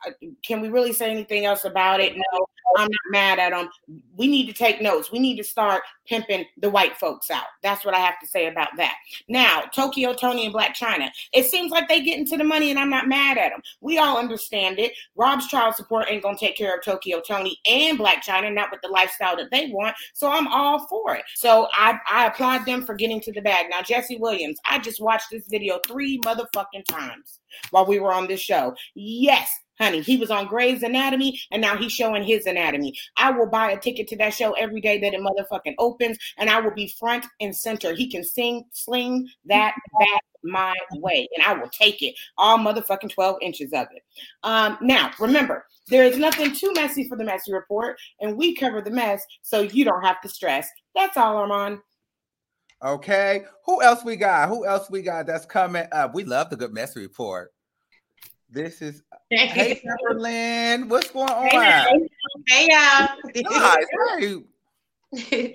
Can we really say anything else about it? No, I'm not mad at them. We need to take notes. We need to start pimping the white folks out. That's what I have to say about that. Now, Tokyo Tony and Blac Chyna. It seems like they get into the money, and I'm not mad at them. We all understand it. Rob's child support ain't going to take care of Tokyo Tony and Blac Chyna, not with the lifestyle that they want. So I'm all for it. So I, I applaud them for getting to the bag. Now, Jesse Williams, I just watched this video three motherfucking times while we were on this show. Yes, honey, he was on Graves Anatomy, and now he's showing his anatomy. I will buy a ticket to that show every day that it motherfucking opens, and I will be front and center. He can sing, sling that back my way, and I will take it. All motherfucking twelve inches of it. Um, now, remember, there is nothing too messy for the Messy Report, and we cover the mess, so you don't have to stress. That's all, Armand. Okay, who else we got? Who else we got that's coming up? We love the Good Messy Report. This is hey, Lynn. What's going on? Hey, y'all. Hey, y'all. Nice.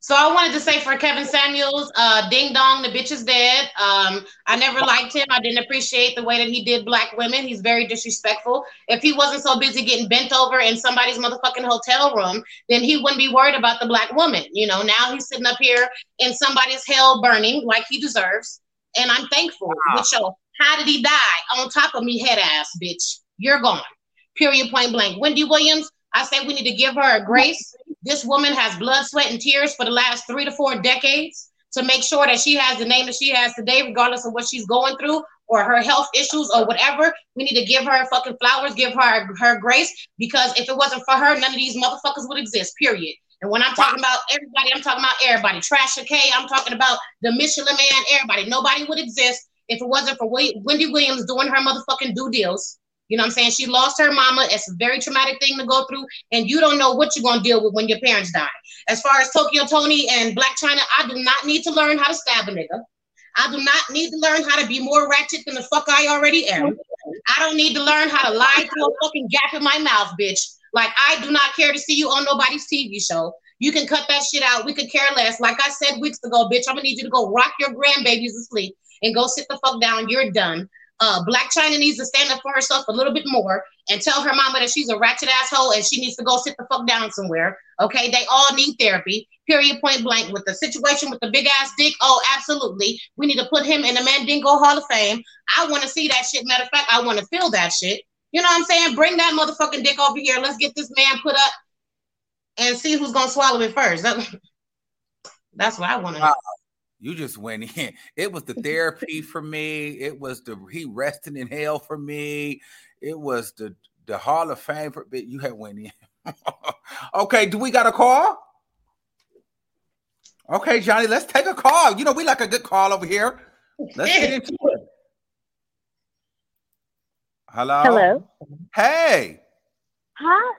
So I wanted to say for Kevin Samuels, uh, ding dong, the bitch is dead. Um, I never liked him. I didn't appreciate the way that he did black women. He's very disrespectful. If he wasn't so busy getting bent over in somebody's motherfucking hotel room, then he wouldn't be worried about the black woman. You know, now he's sitting up here in somebody's hell burning like he deserves. And I'm thankful. Wow. With your how did he die? On top of me, head ass, bitch. You're gone. Period, point blank. Wendy Williams, I say we need to give her a grace. This woman has blood, sweat, and tears for the last three to four decades to make sure that she has the name that she has today, regardless of what she's going through or her health issues or whatever. We need to give her fucking flowers, give her her grace, because if it wasn't for her, none of these motherfuckers would exist, period. And when I'm talking about everybody, I'm talking about everybody. Trasha K, I'm talking about the Michelin Man, everybody. Nobody would exist if it wasn't for Wendy Williams doing her motherfucking due deals. You know what I'm saying? She lost her mama. It's a very traumatic thing to go through, and you don't know what you're going to deal with when your parents die. As far as Tokyo Tony and Blac Chyna, I do not need to learn how to stab a nigga. I do not need to learn how to be more ratchet than the fuck I already am. I don't need to learn how to lie through a fucking gap in my mouth, bitch. Like, I do not care to see you on nobody's T V show. You can cut that shit out. We could care less. Like I said weeks ago, bitch, I'm going to need you to go rock your grandbabies to sleep and go sit the fuck down. You're done. Uh, Blac Chyna needs to stand up for herself a little bit more and tell her mama that she's a ratchet asshole and she needs to go sit the fuck down somewhere. Okay, they all need therapy. Period, point blank. With the situation with the big ass dick, oh, absolutely. We need to put him in the Mandingo Hall of Fame. I want to see that shit. Matter of fact, I want to feel that shit. You know what I'm saying? Bring that motherfucking dick over here. Let's get this man put up and see who's gonna swallow it first. That's what I want to know. You just went in. It was the therapy for me. It was the he resting in hell for me. It was the the Hall of Fame for bit. You had went in. Okay, do we got a call? Okay, Johnny, let's take a call. You know, we like a good call over here. Let's get into it. Hello. Hello. Hey. Hi.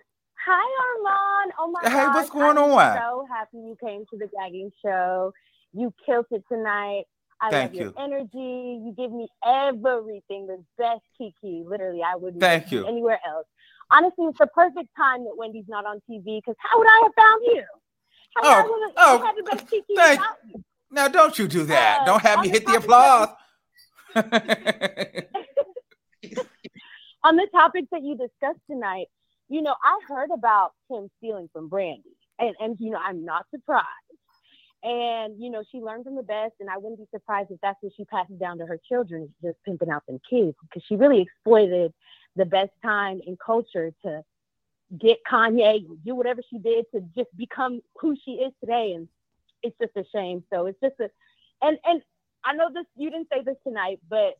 Hi, Armand. Oh my hey, God. Hey, what's going I'm on? So happy you came to the Gagging Show. You killed it tonight. I Thank love your you. energy. You give me everything. The best Kiki. Literally, I wouldn't Thank you. anywhere else. Honestly, it's the perfect time that Wendy's not on T V because how would I have found you? How oh, would I have, oh, have the best Kiki without you? Now, don't you do that. Uh, don't have me hit the applause. On the topics that you discussed tonight, you know, I heard about him stealing from Brandy. And, and, you know, I'm not surprised. And, you know, she learned from the best. And I wouldn't be surprised if that's what she passes down to her children, just pimping out them kids. Because she really exploited the best time in culture to get Kanye, do whatever she did to just become who she is today. And it's just a shame. So it's just a, and, and I know this, you didn't say this tonight, but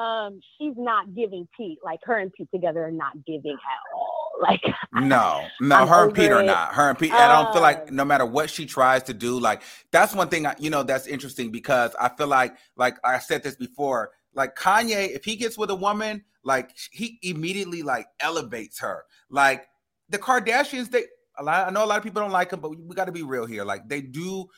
um, she's not giving Pete, like her and Pete together are not giving at all. Like no, no, I'm her and Pete it. are not. Her and Pete. Um, I don't feel like no matter what she tries to do, like that's one thing. I, you know, that's interesting because I feel like, like I said this before, like Kanye, if he gets with a woman, like he immediately like elevates her. Like the Kardashians, they a lot. I know a lot of people don't like them, but we, we got to be real here. Like they do.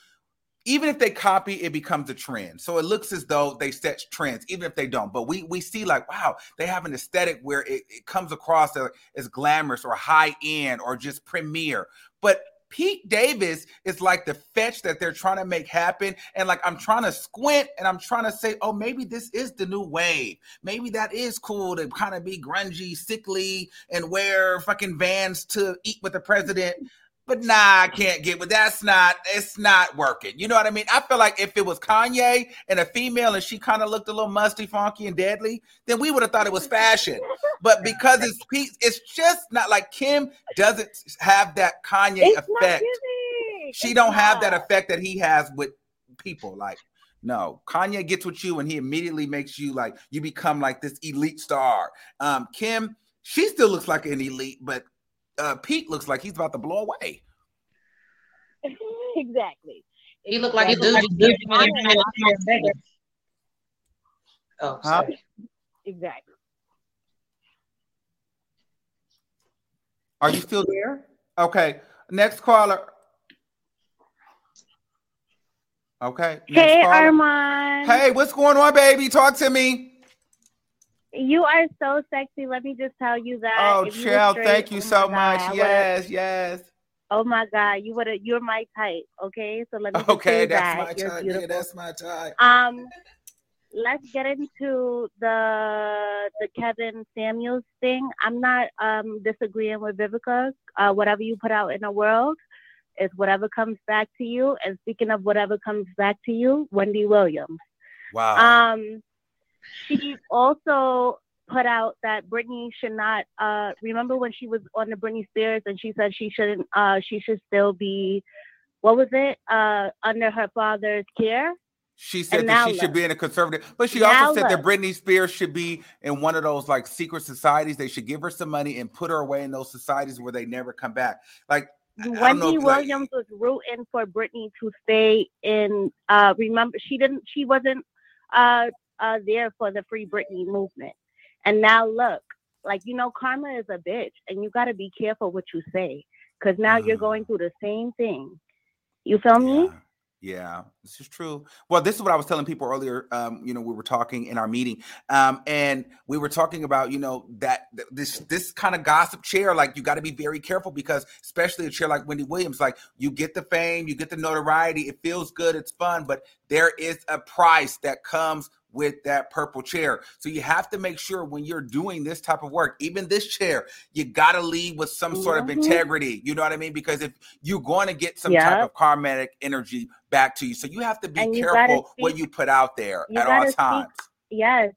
Even if they copy, it becomes a trend. So it looks as though they set trends, even if they don't. But we we see like, wow, they have an aesthetic where it, it comes across as glamorous or high-end or just premier. But Pete Davis is like the fetch that they're trying to make happen. And like, I'm trying to squint and I'm trying to say, oh, maybe this is the new wave. Maybe that is cool to kind of be grungy, sickly, and wear fucking Vans to eat with the president. But nah, I can't get with that's not, it's not working. You know what I mean? I feel like if it was Kanye and a female and she kind of looked a little musty, funky, and deadly, then we would have thought it was fashion. But because it's it's just not like Kim doesn't have that Kanye it's effect. She it's don't not. have that effect that he has with people. Like, no, Kanye gets with you and he immediately makes you like, you become like this elite star. Um, Kim, she still looks like an elite, but Uh, Pete looks like he's about to blow away. Exactly. He looked like he looked like dude. Oh, sorry. Huh? Exactly. Are you still there? Okay. Next caller. Okay. Next hey, caller. Armand. Hey, what's going on, baby? Talk to me. You are so sexy. Let me just tell you that. Oh, child, thank you so much. Yes, yes. Oh my God, you would have. You're my type. Okay, so let me. Okay, that's my type. Yeah, that's my type. Um, let's get into the the Kevin Samuels thing. I'm not um disagreeing with Vivica. Uh, whatever you put out in the world is whatever comes back to you. And speaking of whatever comes back to you, Wendy Williams. Wow. Um. She also put out that Britney should not, uh, remember when she was on the Britney Spears and she said she shouldn't, uh, she should still be, what was it, uh, under her father's care? She said and that she look. should be in a conservative, but she now also said look. that Britney Spears should be in one of those like secret societies. They should give her some money and put her away in those societies where they never come back. Like, Wendy Williams like, was rooting for Britney to stay in, uh, remember, she didn't, she wasn't, uh, Uh, there for the Free Britney movement. And now look, like, you know, karma is a bitch and you got to be careful what you say because now mm. you're going through the same thing. You feel me? Yeah. yeah, this is true. Well, this is what I was telling people earlier. Um, you know, we were talking in our meeting um, and we were talking about, you know, that th- this this kind of gossip chair, like you got to be very careful because especially a chair like Wendy Williams, like you get the fame, you get the notoriety. It feels good. It's fun. But there is a price that comes with that purple chair. So you have to make sure when you're doing this type of work, even this chair, you gotta lead with some sort mm-hmm. of integrity. You know what I mean? Because if you're going to get some yep. type of karmatic energy back to you. So you have to be careful speak, what you put out there at all times. Speak, yes,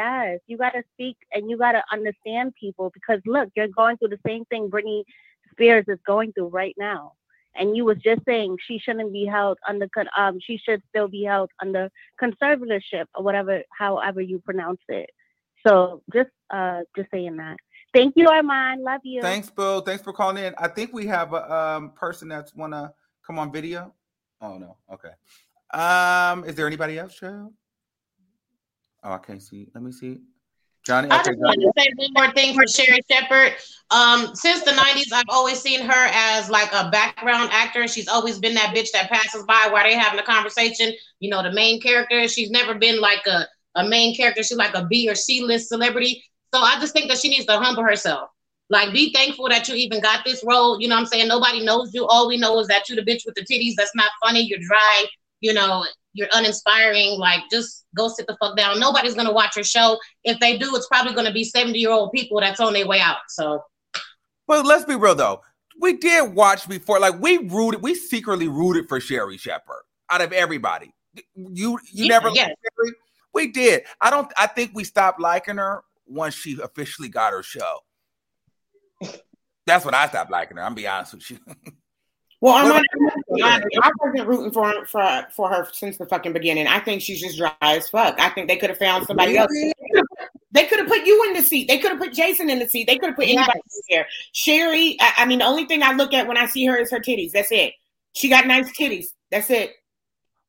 yes. You gotta speak and you gotta understand people because look, you're going through the same thing Britney Spears is going through right now. and you was just saying she shouldn't be held under, um, she should still be held under conservatorship or whatever, however you pronounce it. So just, uh, just saying that. Thank you, Armand. Love you. Thanks, Boo. Thanks for calling in. I think we have a um, person that's wanna come on video. Oh no. Okay. Um, is there anybody else, Cheryl? Oh, I can't see. Let me see. Johnny, I just want to say one more thing for Sherry Shepherd. Um, since the nineties, I've always seen her as like a background actor. She's always been that bitch that passes by while they're having a conversation. You know, the main character. She's never been like a, a main character. She's like a B or C list celebrity. So I just think that she needs to humble herself. Like, be thankful that you even got this role. You know what I'm saying? Nobody knows you. All we know is that you the bitch with the titties. That's not funny. You're dry. You know, you're uninspiring. Like, just go sit the fuck down. Nobody's going to watch your show. If they do, it's probably going to be seventy-year-old people that's on their way out. So, well, let's be real, though. We did watch before. Like, we rooted, we secretly rooted for Sherry Shepherd out of everybody. You you yeah, never yeah. liked Sherry? We did. I don't, I think we stopped liking her once she officially got her show. That's when I stopped liking her. I'm be honest with you. Well, I'm not, I, I wasn't rooting for her, for, for her since the fucking beginning. I think she's just dry as fuck. I think they could have found somebody else. They could have put you in the seat. They could have put Jason in the seat. They could have put anybody yes. in there. Sherry, I, I mean, the only thing I look at when I see her is her titties. That's it. She got nice titties. That's it.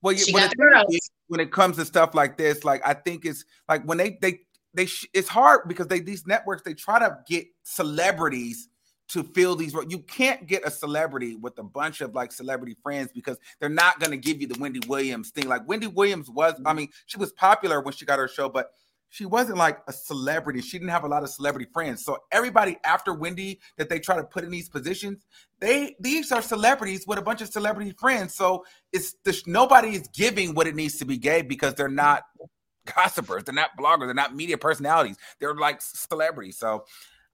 Well, you, when, it, when it comes to stuff like this, like I think it's like when they they. They sh- it's hard because they these networks, they try to get celebrities to fill these roles. You can't get a celebrity with a bunch of like celebrity friends because they're not going to give you the Wendy Williams thing. Like Wendy Williams was, I mean, she was popular when she got her show, but she wasn't like a celebrity. She didn't have a lot of celebrity friends. So everybody after Wendy that they try to put in these positions, they these are celebrities with a bunch of celebrity friends. So it's this, nobody is giving what it needs to be gave because they're not gossipers, they're not bloggers, they're not media personalities, they're like celebrities. So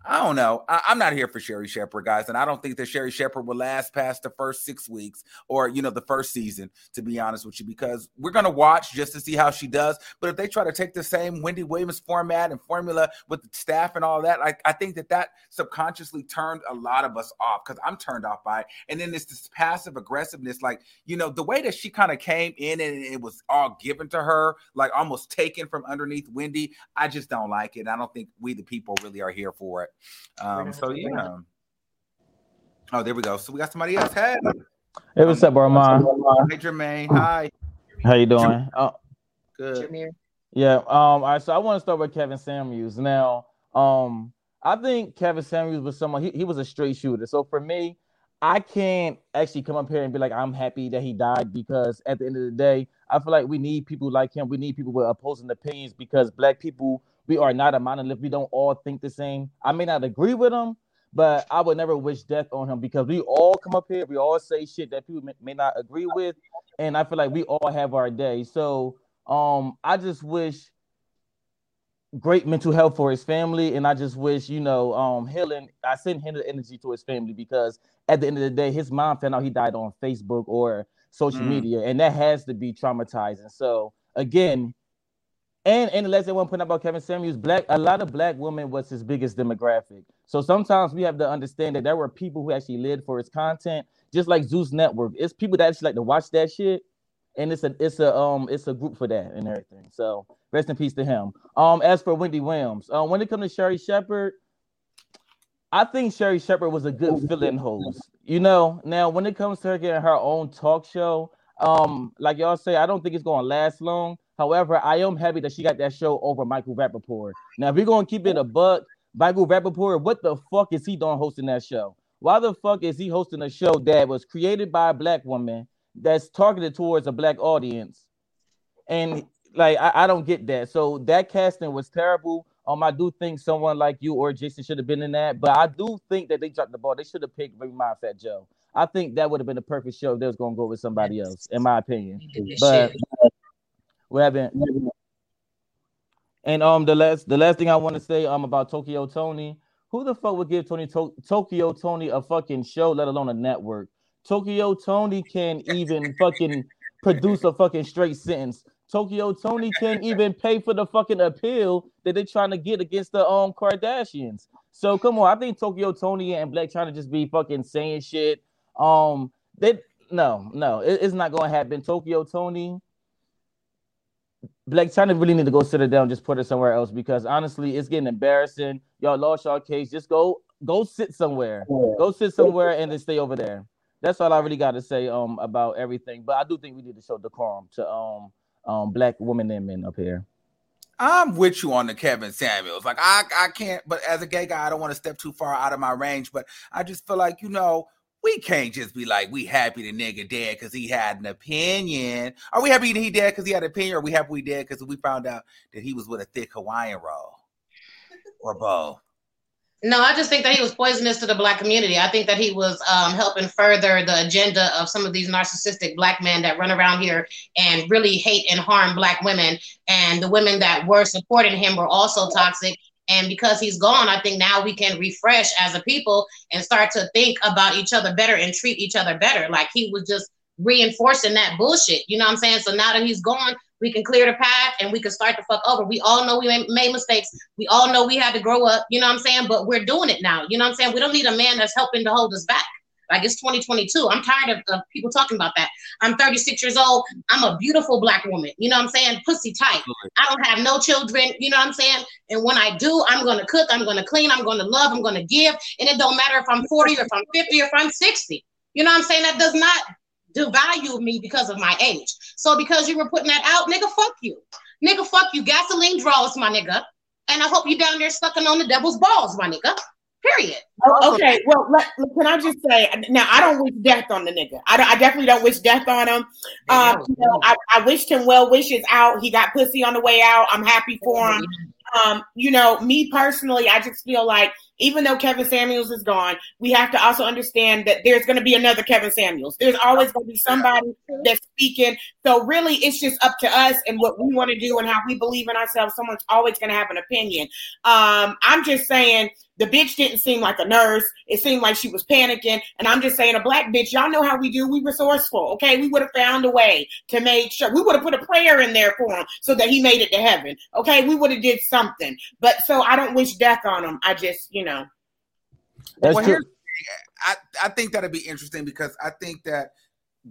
I don't know. I, I'm not here for Sherry Shepherd, guys, and I don't think that Sherry Shepherd will last past the first six weeks or, you know, the first season, to be honest with you, because we're going to watch just to see how she does. But if they try to take the same Wendy Williams format and formula with the staff and all that, like I think that that subconsciously turned a lot of us off because I'm turned off by it. And then it's this passive aggressiveness, like, you know, the way that she kind of came in and it was all given to her, like almost taken from underneath Wendy. I just don't like it. I don't think we, the people, really are here for it. Um, so yeah. Oh, there we go. So we got somebody else. Hey, hey, what's up, Armand? Hey, Jermaine. Hi. How you doing? Jermaine. Oh, good. Jermaine. Yeah. Um. All right. So I want to start with Kevin Samuels. Now, um, I think Kevin Samuels was someone. He he was a straight shooter. So for me, I can't actually come up here and be like, I'm happy that he died because at the end of the day, I feel like we need people like him. We need people with opposing opinions because black people. We are not a monolith. We don't all think the same. I may not agree with him, but I would never wish death on him because we all come up here. We all say shit that people may, may not agree with. And I feel like we all have our day. So um, I just wish great mental health for his family. And I just wish, you know, um, healing. I send him the energy to his family because at the end of the day, his mom found out he died on Facebook or social mm. media. And that has to be traumatizing. So again, And and the last thing I want to point out about Kevin Samuels, black a lot of black women was his biggest demographic. So sometimes we have to understand that there were people who actually lived for his content, just like Zeus Network. It's people that actually like to watch that shit, and it's a it's a um it's a group for that and everything. So rest in peace to him. Um, as for Wendy Williams, um, when it comes to Sherry Shepherd, I think Sherry Shepherd was a good fill-in host. You know, now when it comes to her getting her own talk show, um, like y'all say, I don't think it's gonna last long. However, I am happy that she got that show over Michael Rappaport. Now, if we're going to keep it a buck, Michael Rappaport, what the fuck is he doing hosting that show? Why the fuck is he hosting a show that was created by a black woman that's targeted towards a black audience? And, like, I, I don't get that. So that casting was terrible. Um, I do think someone like you or Jason should have been in that. But I do think that they dropped the ball. They should have picked Bring My Fat Joe. I think that would have been a perfect show if they was going to go with somebody else, in my opinion. But... What happened? And um, the last the last thing I want to say um about Tokyo Tony, who the fuck would give Tony to- Tokyo Tony a fucking show, let alone a network? Tokyo Tony can't even fucking produce a fucking straight sentence. Tokyo Tony can't even pay for the fucking appeal that they're trying to get against the um Kardashians. So come on, I think Tokyo Tony and Blac Chyna just be fucking saying shit. Um, They no, no, it, it's not going to happen. Tokyo Tony, Blac Chyna really need to go sit her down, just put her somewhere else, because honestly, it's getting embarrassing. Y'all lost y'all case. Just go, go sit somewhere. Yeah. Go sit somewhere and then stay over there. That's all I really got to say um about everything. But I do think we need to show decorum to um um black women and men up here. I'm with you on the Kevin Samuels. Like I, I can't. But as a gay guy, I don't want to step too far out of my range. But I just feel like, you know, we can't just be like, we happy the nigga dead because he had an opinion. Are we happy that he dead because he had an opinion? Or are we happy we dead because we found out that he was with a thick Hawaiian roll or bow? No, I just think that he was poisonous to the black community. I think that he was um, helping further the agenda of some of these narcissistic black men that run around here and really hate and harm black women. And the women that were supporting him were also toxic. And because he's gone, I think now we can refresh as a people and start to think about each other better and treat each other better. Like he was just reinforcing that bullshit. You know what I'm saying? So now that he's gone, we can clear the path and we can start the fuck over. We all know we made mistakes. We all know we had to grow up. You know what I'm saying? But we're doing it now. You know what I'm saying? We don't need a man that's helping to hold us back. Like it's twenty twenty-two. I'm tired of, of people talking about that. I'm thirty-six years old. I'm a beautiful black woman. You know what I'm saying? Pussy tight. I don't have no children. You know what I'm saying? And when I do, I'm going to cook. I'm going to clean. I'm going to love. I'm going to give. And it don't matter if I'm forty or if I'm fifty or if I'm sixty. You know what I'm saying? That does not devalue me because of my age. So because you were putting that out, nigga, fuck you. Nigga, fuck you. Gasoline draws, my nigga. And I hope you down there sucking on the devil's balls, my nigga. Period. Oh, okay. Well, let, can I just say now? I don't wish death on the nigga. I, I definitely don't wish death on him. Um, you know, I, I wished him well wishes out. He got pussy on the way out. I'm happy for him. Um, you know, me personally, I just feel like even though Kevin Samuels is gone, we have to also understand that there's going to be another Kevin Samuels. There's always going to be somebody that's speaking. So really, it's just up to us and what we want to do and how we believe in ourselves. Someone's always going to have an opinion. Um, I'm just saying the bitch didn't seem like a nurse. It seemed like she was panicking. And I'm just saying a black bitch, y'all know how we do. We resourceful, okay? We would have found a way to make sure. We would have put a prayer in there for him so that he made it to heaven, okay? We would have did something. But so I don't wish death on him. I just, you know. No. Well, here's, I, I think that'd be interesting because I think that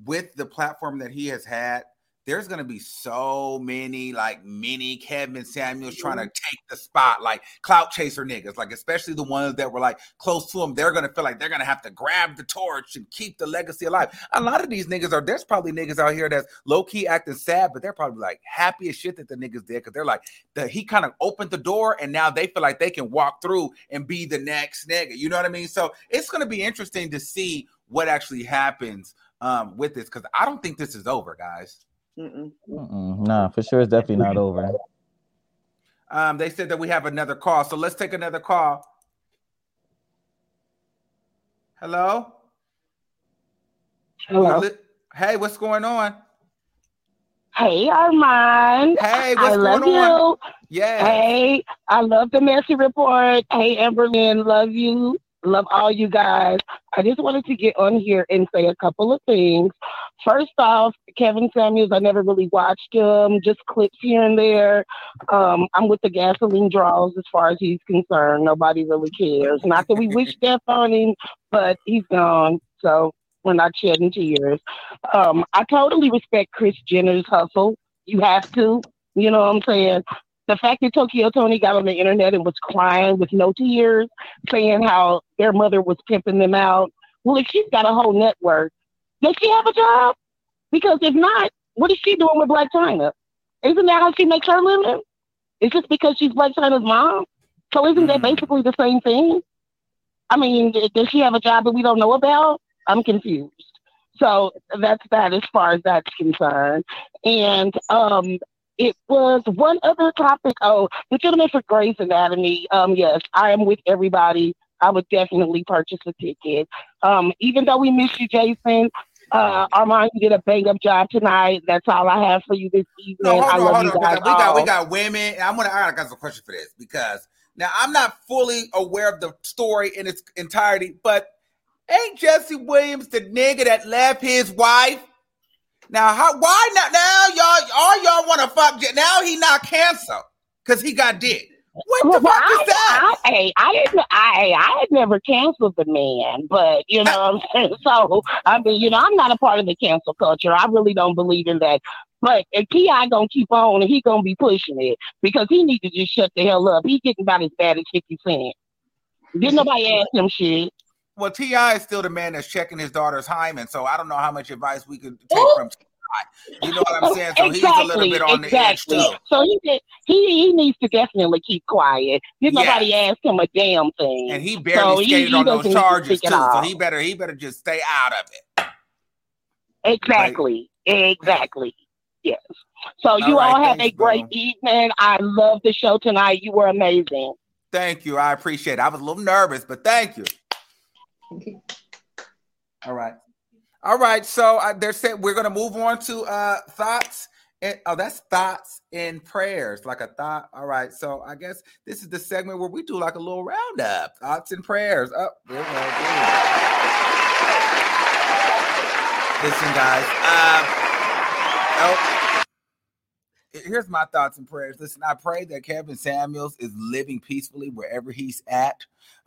with the platform that he has had, there's going to be so many, like, mini Kevin Samuels trying to take the spot, like clout chaser niggas, like especially the ones that were, like, close to him. They're going to feel like they're going to have to grab the torch and keep the legacy alive. A lot of these niggas are, there's probably niggas out here that's low-key acting sad, but they're probably, like, happy as shit that the niggas did because they're like, the, he kind of opened the door and now they feel like they can walk through and be the next nigga. You know what I mean? So it's going to be interesting to see what actually happens um, with this because I don't think this is over, guys. Mm-mm. Mm-mm. Nah, for sure, it's definitely not over. Um, they said that we have another call, so let's take another call. Hello? Hello. Hey, what's going on? Hey, Armand. Hey, what's I going love on? You. Yeah. Hey, I love the messy report. Hey, Amberlynn, love you. Love all you guys. I just wanted to get on here and say a couple of things. First off, Kevin Samuels, I never really watched him, just clips here and there. Um, I'm with the gasoline draws as far as he's concerned. Nobody really cares. Not that we wish death on him, but he's gone. So we're not shedding tears. Um, I totally respect Kris Jenner's hustle. You have to. You know what I'm saying? The fact that Tokyo Tony got on the internet and was crying with no tears, saying how their mother was pimping them out. Well, if she's got a whole network, does she have a job? Because if not, what is she doing with Blac Chyna? Isn't that how she makes her living? It's just because she's Blac Chyna's mom. So isn't that basically the same thing? I mean, does she have a job that we don't know about? I'm confused. So that's that as far as that's concerned. And, um, it was one other topic. Oh, the gentleman for Grey's Anatomy. Um, yes, I am with everybody. I would definitely purchase a ticket. Um, even though we miss you, Jason, uh, Armand, you did a bang up job tonight. That's all I have for you this evening. No, hold on, I love hold you on. Guys we got all. we got women. And I'm gonna. I got some question for this because now I'm not fully aware of the story in its entirety. But ain't Jesse Williams the nigga that left his wife? Now, how, why not? Now, y'all, all y'all want to fuck. Now he not canceled because he got dick. What well, the well, fuck I, is that? I, I, I didn't. I I had never canceled the man, but you know, so I mean, you know, I'm not a part of the cancel culture. I really don't believe in that. But if T I gonna keep on, and he gonna be pushing it because he need to just shut the hell up. He getting about as bad as fifty Cent. Didn't nobody ask him shit. Well, T I is still the man that's checking his daughter's hymen, so I don't know how much advice we could take Ooh. from T I. You know what I'm saying? So exactly, he's a little bit on exactly. the edge too. So he did, he he needs to definitely keep quiet. Didn't yes. nobody ask him a damn thing, and he barely so skated he, on he those charges to too. So he better he better just stay out of it. Exactly. Like, exactly. Yes. So you all, right, all have thanks, a great bro. evening. I love the show tonight. You were amazing. Thank you. I appreciate it. I was a little nervous, but thank you. Okay. All right. All right. So uh, they're saying we're going to move on to uh, thoughts. And, oh, that's thoughts and prayers, like a thought. All right. So I guess this is the segment where we do like a little roundup. Thoughts and prayers. Oh, there we go. Listen, guys. Uh, oh. Here's my thoughts and prayers. Listen, I pray that Kevin Samuels is living peacefully wherever he's at,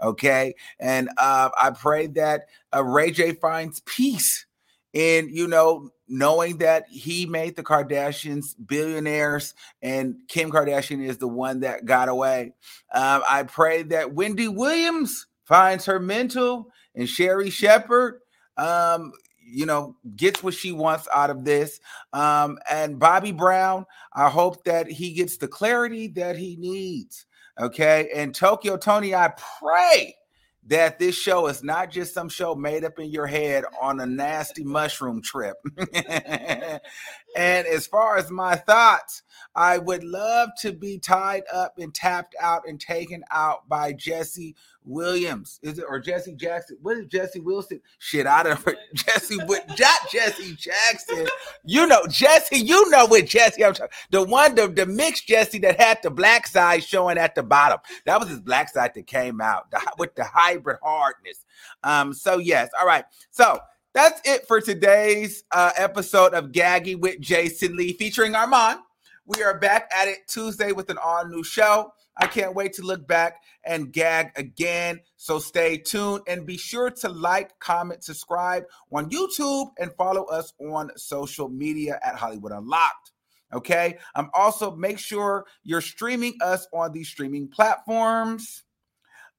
okay? And uh, I pray that uh, Ray J finds peace in, you know, knowing that he made the Kardashians billionaires and Kim Kardashian is the one that got away. Um, I pray that Wendy Williams finds her mental and Sherry Shepherd, um, you know, gets what she wants out of this. Um, and Bobby Brown, I hope that he gets the clarity that he needs, okay? And Tokyo Tony, I pray that this show is not just some show made up in your head on a nasty mushroom trip. And as far as my thoughts, I would love to be tied up and tapped out and taken out by Jesse Williams. Is it or Jesse Jackson? What is Jesse Wilson? Shit, I don't know. Jesse with Jesse Jackson. You know, Jesse, you know what Jesse I'm talking. The one, the, the mixed Jesse that had the black side showing at the bottom. That was his black side that came out the, with the hybrid hardness. Um, so yes, all right. So that's it for today's uh episode of Gaggy with Jason Lee featuring Armand. We are back at it Tuesday with an all-new show. I can't wait to look back and gag again. So stay tuned and be sure to like, comment, subscribe on YouTube, and follow us on social media at Hollywood Unlocked. Okay? Um, also, make sure you're streaming us on these streaming platforms.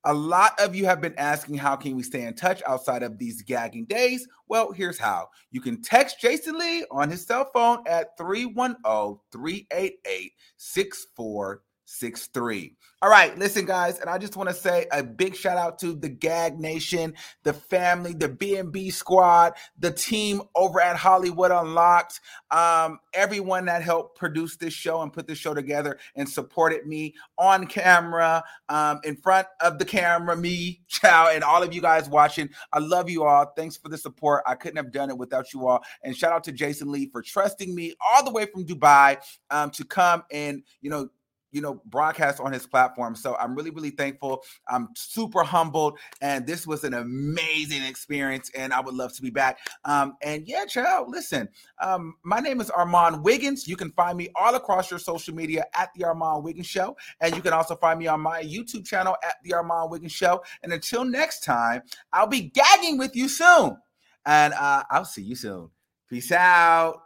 A lot of you have been asking, how can we stay in touch outside of these gagging days? Well, here's how. You can text Jason Lee on his cell phone at three one zero, three eight eight, six four six three. All right, listen, guys, and I just want to say a big shout out to the Gag Nation, the family, the B N B squad, the team over at Hollywood Unlocked, um, everyone that helped produce this show and put this show together and supported me on camera, um, in front of the camera, me, Chow, and all of you guys watching. I love you all. Thanks for the support. I couldn't have done it without you all. And shout out to Jason Lee for trusting me all the way from Dubai um, to come and, you know, you know, broadcast on his platform. So I'm really, really thankful. I'm super humbled. And this was an amazing experience. And I would love to be back. Um, and yeah, child, listen, um, my name is Armand Wiggins. You can find me all across your social media at The Armand Wiggins Show. And you can also find me on my YouTube channel at The Armand Wiggins Show. And until next time, I'll be gagging with you soon. And uh, I'll see you soon. Peace out.